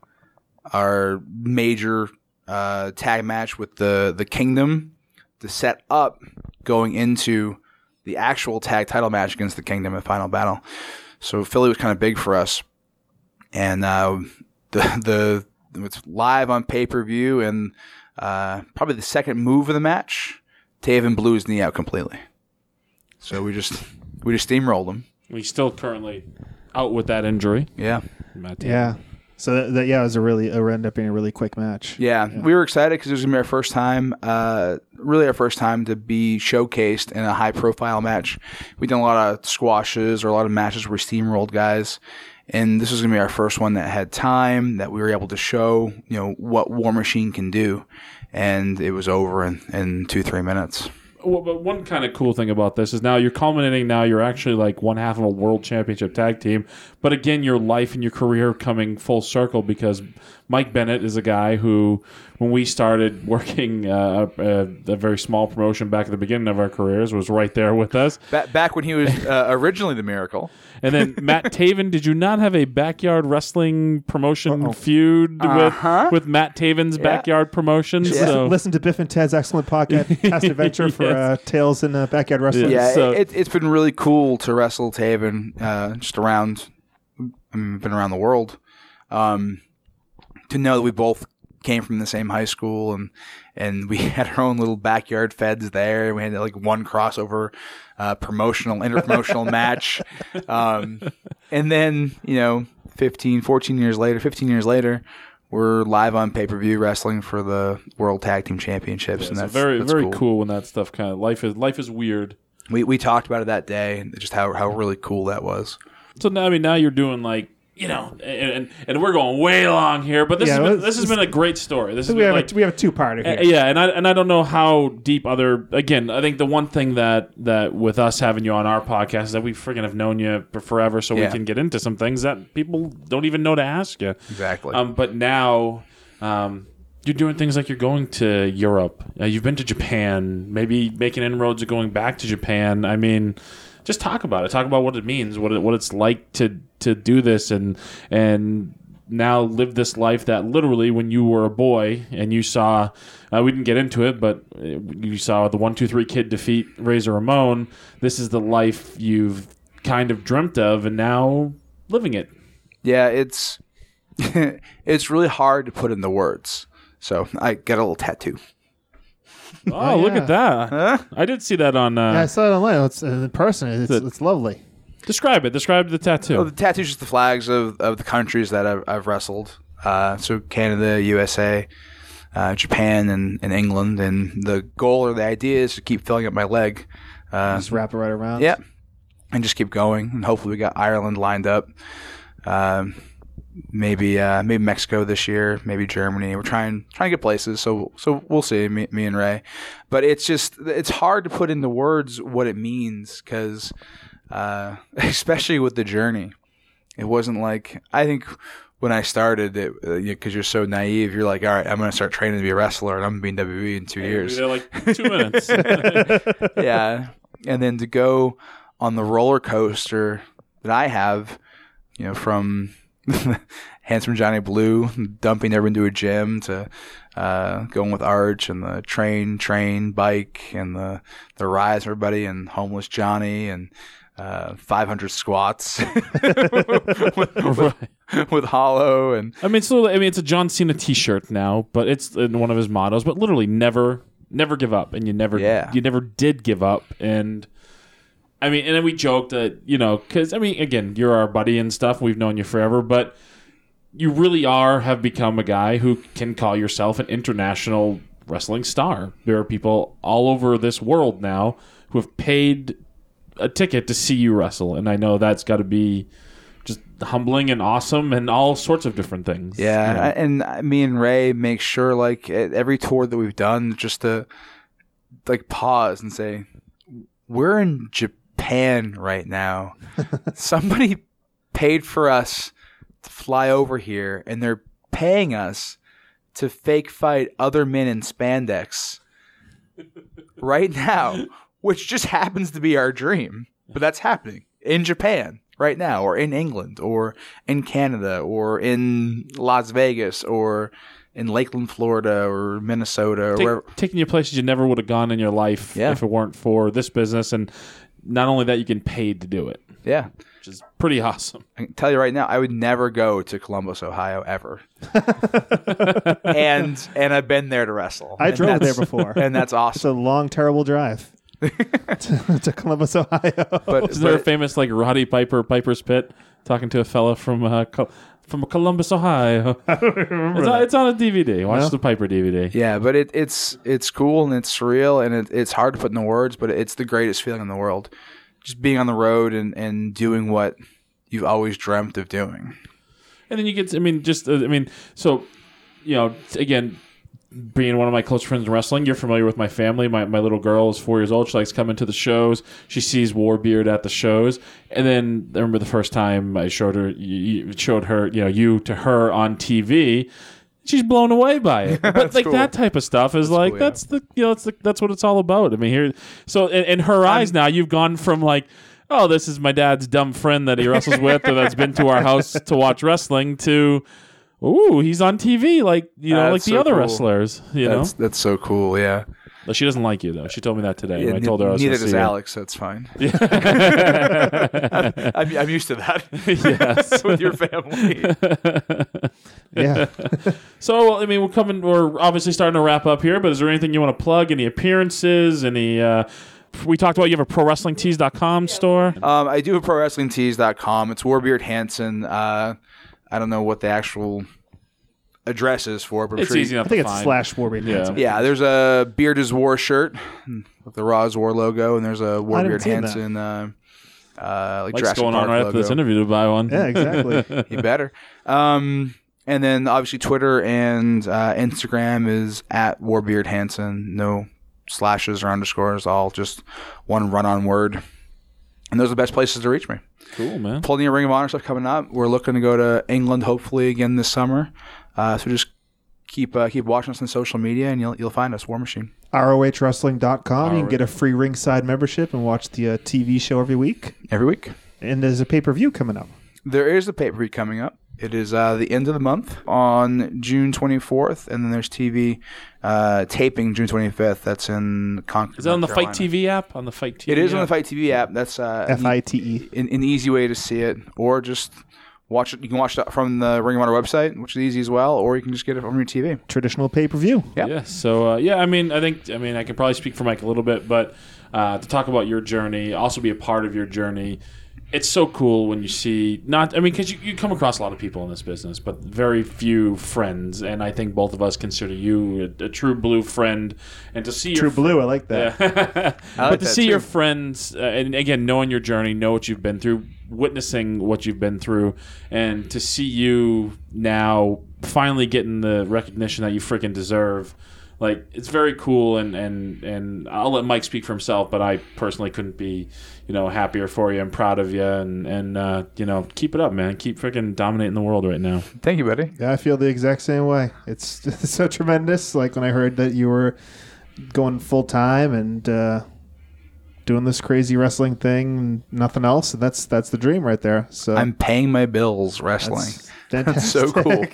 our major uh, tag match with the the Kingdom to set up going into the actual tag title match against the Kingdom at Final Battle. So Philly was kind of big for us. And uh, the the it's live on pay-per-view, and uh, probably the second move of the match, Taven blew his knee out completely. So we just we just steamrolled him. We're still currently out with that injury. Yeah. Yeah. So that, that yeah, it was a really it ended up being a really quick match. Yeah, yeah. We were excited because it was gonna be our first time, uh, really our first time to be showcased in a high profile match. We done a lot of squashes or a lot of matches where we steamrolled guys, and this was gonna be our first one that had time that we were able to show, you know, what War Machine can do, and it was over in, in two three minutes. Well, but one kind of cool thing about this is now you're culminating. Now you're actually like one half of a world championship tag team. But again, your life and your career coming full circle, because Mike Bennett is a guy who, when we started working uh, a, a very small promotion back at the beginning of our careers, was right there with us. Ba- back when he was uh, originally the Miracle. And then Matt Taven, did you not have a backyard wrestling promotion Uh-oh. feud uh-huh. with, with Matt Taven's yeah. backyard promotion? Yeah. So. Listen to Biff and Ted's excellent podcast adventure for yes. uh, tales in uh, backyard wrestling. Yeah, so. it, it's been really cool to wrestle Taven uh, just around. I mean, we've been around the world. Um, to know that we both came from the same high school, and and we had our own little backyard feds there. We had like one crossover uh, promotional, interpromotional match. Um, and then, you know, fifteen, fourteen years later, fifteen years later, we're live on pay-per-view wrestling for the World Tag Team Championships. Yeah, and that's very, that's very cool. cool when that stuff kind of, life is, life is weird. We, we talked about it that day, and just how, how really cool that was. So now, I mean, now you're doing like, you know, and and we're going way long here, but this yeah, has been, this has been a great story. This is we have like, a, we have a two-parter here. Uh, yeah, and I and I don't know how deep other. Again, I think the one thing that that with us having you on our podcast is that we freaking have known you for forever, so yeah. we can get into some things that people don't even know to ask you. Exactly. Um, but now, um, you're doing things like you're going to Europe. Uh, you've been to Japan. Maybe making inroads of going back to Japan. I mean. Just talk about it. Talk about what it means, what it, what it's like to, to do this, and and now live this life that literally when you were a boy and you saw, uh, we didn't get into it, but you saw the one two three Kid defeat Razor Ramon. This is the life you've kind of dreamt of, and now living it. Yeah, it's it's really hard to put in the words. So I got a little tattoo. Oh, oh yeah. Look at that. Huh? I did see that on... Uh, yeah, I saw it online. It's, uh, in person, it's, it's, it's lovely. Describe it. Describe the tattoo. Well, the tattoo is just the flags of, of the countries that I've, I've wrestled. Uh, so Canada, U S A, uh, Japan, and, and England. And the goal or the idea is to keep filling up my leg. Uh, just wrap it right around? Yeah. And just keep going. And hopefully we got Ireland lined up. Um, maybe uh, maybe Mexico this year, maybe Germany. We're trying trying to get places, so so we'll see, me, me and Ray. But it's just, it's hard to put into words what it means because, uh, especially with the journey, it wasn't like, I think when I started, because uh, you know, you're so naive, you're like, all right, I'm going to start training to be a wrestler and I'm going to be in W W E in two hey, years. They're like, two minutes. Yeah. And then to go on the roller coaster that I have, you know, from Handsome Johnny Blue, dumping everyone to a gym, to uh, going with Arch and the train, train, bike, and the, the rides for everybody, and Homeless Johnny, and uh, five hundred squats with, with, with Hollow. And I mean, it's I mean, it's a John Cena T-shirt now, but it's one of his mottos. But literally, never, never give up, and you never, yeah. you never did give up, and. I mean, and then we joked that, you know, because, I mean, again, you're our buddy and stuff. We've known you forever, but you really are, have become a guy who can call yourself an international wrestling star. There are people all over this world now who have paid a ticket to see you wrestle. And I know that's got to be just humbling and awesome and all sorts of different things. Yeah. You know? And me and Ray make sure, like, at every tour that we've done, just to, like, pause and say, we're in Japan. Pan right now. Somebody paid for us to fly over here, and they're paying us to fake fight other men in spandex right now, which just happens to be our dream. But that's happening in Japan right now, or in England, or in Canada, or in Las Vegas, or in Lakeland, Florida, or Minnesota, or Take, wherever. Taking you places you never would have gone in your life yeah. if it weren't for this business. And not only that, you can pay to do it. Yeah. Which is pretty awesome. I can tell you right now, I would never go to Columbus, Ohio, ever. and and I've been there to wrestle. I drove there before. And that's awesome. It's a long, terrible drive to, to Columbus, Ohio. But, is there but, a famous, like, Roddy Piper, Piper's Pit, talking to a fella from uh, Col- from Columbus, Ohio? I don't remember. It's on, it's on a D V D. Watch yeah. the Piper D V D. Yeah, but it, it's it's cool and it's surreal and it, it's hard to put into words, but it's the greatest feeling in the world. Just being on the road and, and doing what you've always dreamt of doing. And then you get, I mean, just, uh, I mean, so, you know, again, being one of my close friends in wrestling, you're familiar with my family. My my little girl is four years old. She likes coming to the shows. She sees Warbeard at the shows. And then I remember the first time I showed her, you, showed her, you know, you to her on T V. She's blown away by it. But like cool. that type of stuff is that's like cool, yeah. that's the you know that's the, that's what it's all about. I mean here, so in, in her eyes I'm, now you've gone from like, oh, this is my dad's dumb friend that he wrestles with or that's been to our house to watch wrestling to. Ooh, he's on T V, like you know, uh, like the so other cool. wrestlers. You that's, know, that's so cool. Yeah, but she doesn't like you though. She told me that today. Yeah, I told her I was neither does Alex. That's fine. Yeah. I'm, I'm used to that. Yes, with your family. Yeah. So I mean, we're coming. We're obviously starting to wrap up here. But is there anything you want to plug? Any appearances? Any? Uh, We talked about you have a pro wrestling tees dot com store. Um, I do have pro wrestling tees dot com. It's Warbeard Hanson. Uh, I don't know what the actual address is for, but I'm it's sure easy you, enough I think to it's find. Slash Warbeard Hanson. Yeah. yeah, there's a Beard is War shirt with the Raw is War logo, and there's a Warbeard Hanson uh, uh, like Jurassic going Park on right logo. After this interview to buy one. Yeah, exactly. You better. Um, and then obviously Twitter and uh, Instagram is at Warbeard Hanson. No slashes or underscores, all just one run-on word. And those are the best places to reach me. Cool, man. Plenty of Ring of Honor stuff coming up. We're looking to go to England hopefully again this summer. Uh, so just keep uh, keep watching us on social media, and you'll you'll find us. War Machine. R O H Wrestling dot com. You can get a free ringside membership and watch the uh, T V show every week. Every week. And there's a pay-per-view coming up. There is a pay-per-view coming up. It is uh, the end of the month on June twenty-fourth, and then there's T V uh, taping June twenty-fifth. That's in Concord. Is that on the Carolina. Fight T V app? On the Fight T V. It is app. On the Fight T V app. That's uh, F I T E. An, an easy way to see it, or just Watch it. You can watch that from the Ring of Honor website, which is easy as well, or you can just get it from your T V. Traditional pay per view. Yeah. yeah. So uh, yeah, I mean, I think, I mean, I can probably speak for Mike a little bit, but uh, to talk about your journey, also be a part of your journey. It's so cool when you see not. I mean, because you, you come across a lot of people in this business, but very few friends, and I think both of us consider you a, a true blue friend. And to see your true fr- blue, I like that. Yeah. I like but to that see too. Your friends, uh, and again, knowing your journey, know what you've been through. Witnessing what you've been through, and to see you now finally getting the recognition that you freaking deserve, like, it's very cool. And, and, and I'll let Mike speak for himself, but I personally couldn't be, you know, happier for you and proud of you. And, and uh, you know, keep it up, man. Keep freaking dominating the world right now. Thank you, buddy. Yeah, I feel the exact same way. It's, it's so tremendous. Like, when I heard that you were going full time and, uh, doing this crazy wrestling thing, nothing else. And that's that's the dream right there. So I'm paying my bills wrestling. That's, that's so cool.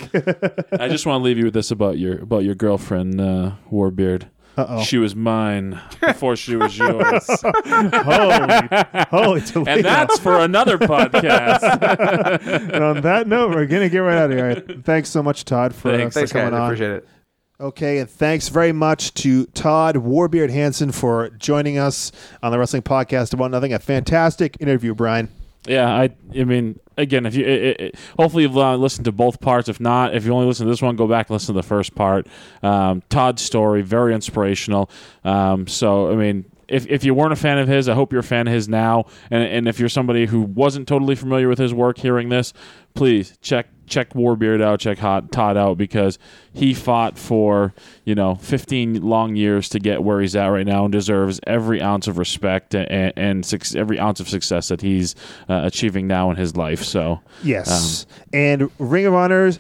I just want to leave you with this about your about your girlfriend, uh, Warbeard. Uh-oh. She was mine before she was yours. holy, holy Toledo. And that's for another podcast. And on that note, we're gonna get right out of here. Thanks so much, Todd, for, thanks. Uh, for thanks, coming guys. on. I appreciate it. Okay, and thanks very much to Todd Warbeard Hanson for joining us on the Wrestling Podcast About Nothing. A fantastic interview, Brian. Yeah, I I mean, again, if you it, it, hopefully you've listened to both parts. If not, if you only listen to this one, go back and listen to the first part. Um, Todd's story, very inspirational. Um, so, I mean... If if you weren't a fan of his, I hope you're a fan of his now. And and if you're somebody who wasn't totally familiar with his work hearing this, please check check Warbeard out, check Hot Todd out, because he fought for, you know, fifteen long years to get where he's at right now and deserves every ounce of respect and, and, and six, every ounce of success that he's uh, achieving now in his life. So yes. Um, and Ring of Honor's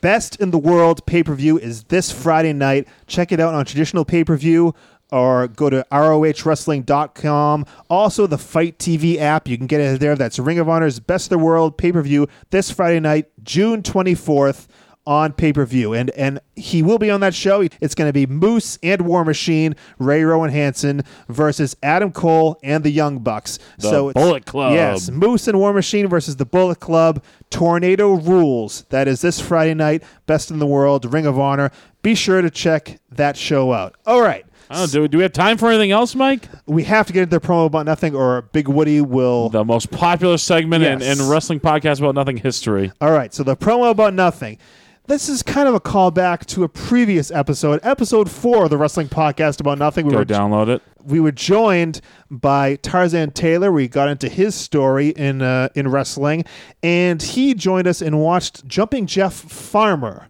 Best in the World pay-per-view is this Friday night. Check it out on traditional pay-per-view, or go to R O H wrestling dot com. Also, the Fight T V app. You can get it there. That's Ring of Honor's Best of the World pay-per-view this Friday night, June twenty-fourth, on pay-per-view. And and he will be on that show. It's going to be Moose and War Machine, Ray Rowe and Hanson, versus Adam Cole and the Young Bucks. The so it's, Bullet Club. Yes, Moose and War Machine versus the Bullet Club. Tornado Rules. That is this Friday night, Best in the World, Ring of Honor. Be sure to check that show out. All right. I don't know, do, do we have time for anything else, Mike? We have to get into the promo about nothing, or Big Woody will... The most popular segment yes. in, in Wrestling Podcast About Nothing history. All right, so the promo about nothing. This is kind of a callback to a previous episode, episode four of the Wrestling Podcast About Nothing. We Go were, download it. We were joined by Tarzan Taylor. We got into his story in uh, in wrestling, and he joined us and watched Jumping Jeff Farmer.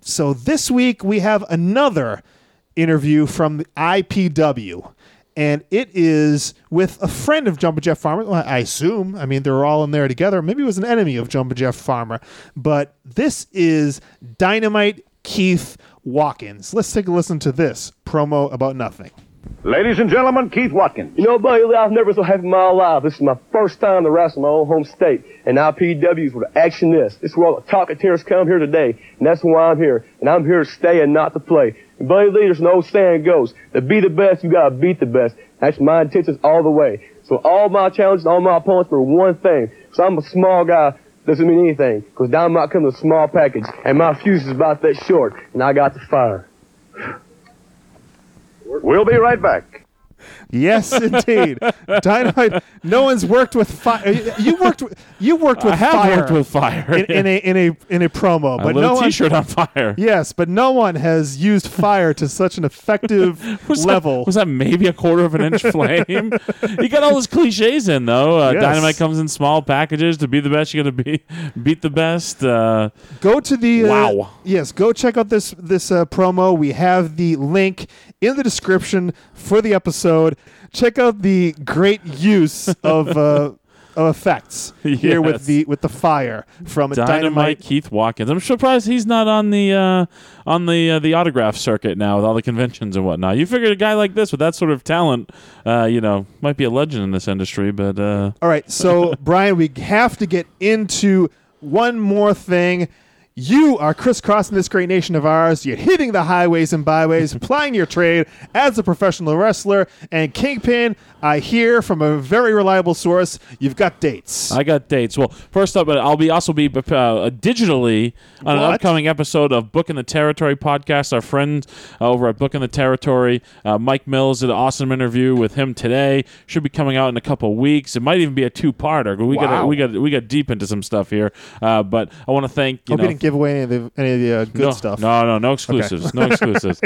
So this week we have another interview from the I P W, and it is with a friend of Jumpin' Jeff Farmer. Well, I assume, I mean, they're all in there together. Maybe it was an enemy of Jumpin' Jeff Farmer, but this is Dynamite Keith Watkins. Let's take a listen to this promo about nothing. Ladies and gentlemen, Keith Watkins. You know, buddy, I was never so happy in my life. This is my first time to wrestle in my own home state. And I P W's where the action is. This is where all the talk and terrorists come here today. And that's why I'm here. And I'm here to stay and not to play. And buddy, there's no saying goes. To be the best, you gotta beat the best. That's my intentions all the way. So all my challenges, all my opponents were one thing. So I'm a small guy. Doesn't mean anything. Because Dynamite comes in a small package. And my fuse is about that short. And I got the fire. We'll be right back. Yes, indeed. Dynamite. No one's worked with fire. You worked. With, you worked with. I have fire worked with fire in, in a in a in a promo. But a no T-shirt one, on fire. Yes, but no one has used fire to such an effective was level. That, was that maybe a quarter of an inch flame? You got all those cliches in though. Uh, yes. Dynamite comes in small packages. To be the best, you got to be beat the best. Uh, go to the uh, wow. Yes, go check out this this uh, promo. We have the link in the description for the episode. Check out the great use of uh, of effects yes. here with the with the fire from Dynamite, Dynamite Keith Watkins. I'm surprised he's not on the uh, on the uh, the autograph circuit now with all the conventions and whatnot. You figured a guy like this with that sort of talent, uh, you know, might be a legend in this industry. But uh. all right, so Brian, we have to get into one more thing. You are crisscrossing this great nation of ours. You're hitting the highways and byways, applying your trade as a professional wrestler. And Kingpin, I hear from a very reliable source, you've got dates. I got dates. Well, first up, I'll be also be uh, digitally on what? an upcoming episode of Booking the Territory podcast. Our friend over at Booking the Territory, uh, Mike Mills, did an awesome interview with him today. Should be coming out in a couple weeks. It might even be a two-parter. We wow. got we got we got deep into some stuff here. Uh, but I want to thank you. Hope know. You didn't give away any of the, any of the uh, good no, stuff. No, no, no exclusives. Okay. No exclusives.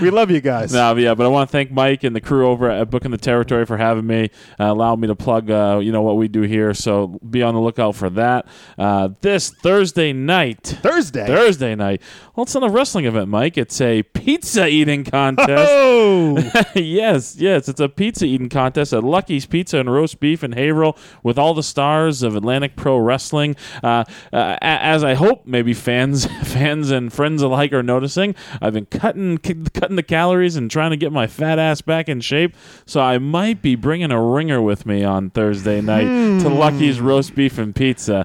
We love you guys. No, but yeah, but I want to thank Mike and the crew over at Booking the Territory for having me, uh, allowing me to plug, uh, you know, what we do here. So be on the lookout for that. Uh, this Thursday night. Thursday? Thursday night. Well, it's not a wrestling event, Mike. It's a pizza eating contest. Oh! yes, yes. It's a pizza eating contest at Lucky's Pizza and Roast Beef in Haverhill with all the stars of Atlantic Pro Wrestling. Uh, uh, as I hope maybe fans fans and friends alike are noticing, I've been cutting cutting the calories and trying to get my fat ass back in shape, so I might be bringing a ringer with me on Thursday night mm. to Lucky's Roast Beef and Pizza uh,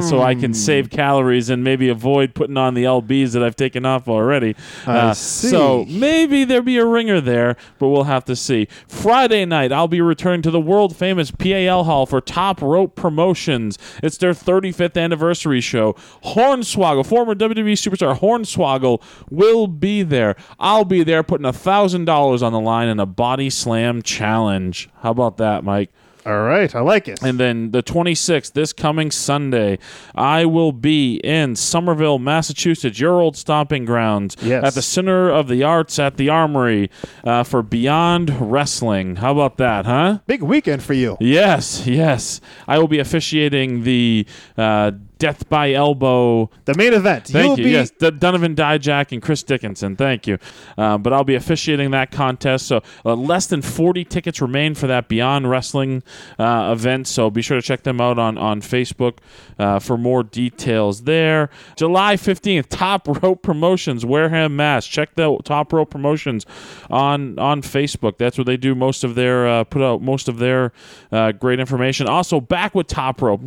mm. so I can save calories and maybe avoid putting on the L Bs that I've taken off already. Uh, so maybe there'll be a ringer there, but we'll have to see. Friday night, I'll be returning to the world-famous P A L Hall for Top Rope Promotions. It's their thirty-fifth anniversary show. Hornswoggle, former W W E superstar Hornswoggle, will be there. I'll be there putting one thousand dollars on the line in a body slam challenge. How about that, Mike? All right, I like it. And then the twenty-sixth, this coming Sunday, I will be in Somerville, Massachusetts, your old stomping grounds, yes. at the Center of the Arts at the Armory uh, for Beyond Wrestling. How about that, huh? Big weekend for you. Yes, yes. I will be officiating the... Uh, Death by Elbow. The main event. Thank You'll you. Be- yes, D- Donovan Dijak and Chris Dickinson. Thank you. Uh, but I'll be officiating that contest. So uh, less than forty tickets remain for that Beyond Wrestling uh, event. So be sure to check them out on, on Facebook uh, for more details there. July fifteenth, Top Rope Promotions, Wareham, Mass. Check the Top Rope Promotions on, on Facebook. That's where they do most of their, uh, put out most of their uh, great information. Also, back with Top Rope.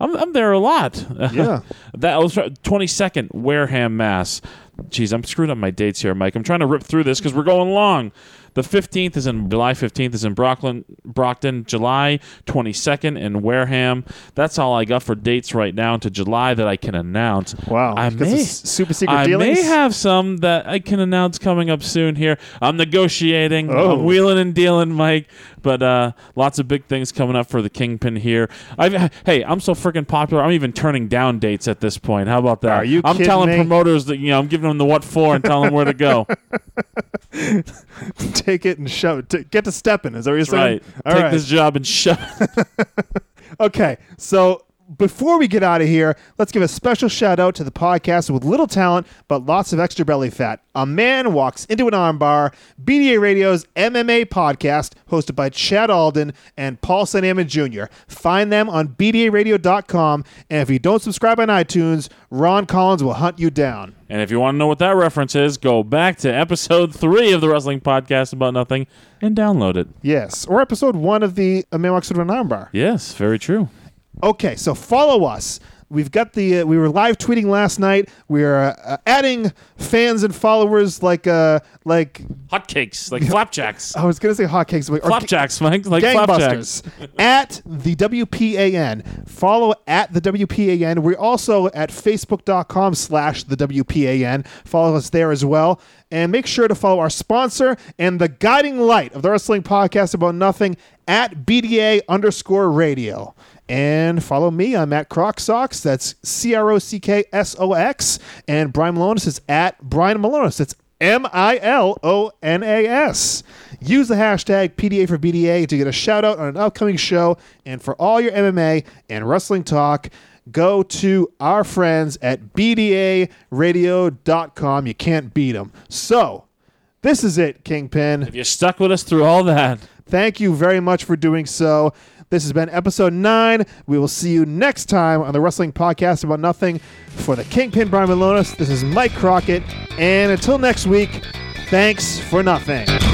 I'm, I'm there a lot. Yeah. That was twenty-second, Wareham, Mass. Jeez, I'm screwed up my dates here, Mike. I'm trying to rip through this because we're going long. The fifteenth is in July fifteenth is in Brockton, Brockton, July twenty-second in Wareham. That's all I got for dates right now into July that I can announce. Wow. I may, super secret I dealings? may have some that I can announce coming up soon here. I'm negotiating. Oh. I'm wheeling and dealing, Mike. But uh, lots of big things coming up for the Kingpin here. I've, hey, I'm so freaking popular. I'm even turning down dates at this point. How about that? Are you I'm kidding telling me? promoters that, you know, I'm giving them the what for and telling them where to go. Take it and shove it. T- get to stepping. Is that what you're saying? Right. All Take right. this job and shove it. Okay. So before we get out of here, let's give a special shout out to the podcast with little talent but lots of extra belly fat. A Man Walks Into an Armbar, B D A Radio's M M A podcast, hosted by Chad Alden and Paul Saint Amon Junior Find them on b d a radio dot com, and if you don't subscribe on iTunes, Ron Collins will hunt you down. And if you want to know what that reference is, go back to episode three of the Wrestling Podcast About Nothing and download it. Yes, or episode one of the A Man Walks Into an Armbar. Yes, very true. Okay, so follow us. We've got the uh, we were live tweeting last night. We're uh, adding fans and followers like uh like hotcakes, like flapjacks. I was gonna say hotcakes, like flapjacks, Mike, like gangbusters. Flapjacks. At the W P A N, follow at the W P A N. We're also at facebook dot com slash the W P A N. Follow us there as well. And make sure to follow our sponsor and the guiding light of the Wrestling Podcast About Nothing at B D A underscore radio. And follow me. I'm at CrocSox. That's C R O C K S O X. And Brian Malonis is at Brian Malonis. That's M I L O N A S. Use the hashtag P D A for B D A to get a shout out on an upcoming show. And for all your M M A and wrestling talk, go to our friends at b d a radio dot com. You can't beat them. So this is it, Kingpin. If you're stuck with us through all that, thank you very much for doing so. This has been episode nine. We will see you next time on the Wrestling Podcast About Nothing. For the Kingpin, Brian Malonis, this is Mike Crockett. And until next week, thanks for nothing.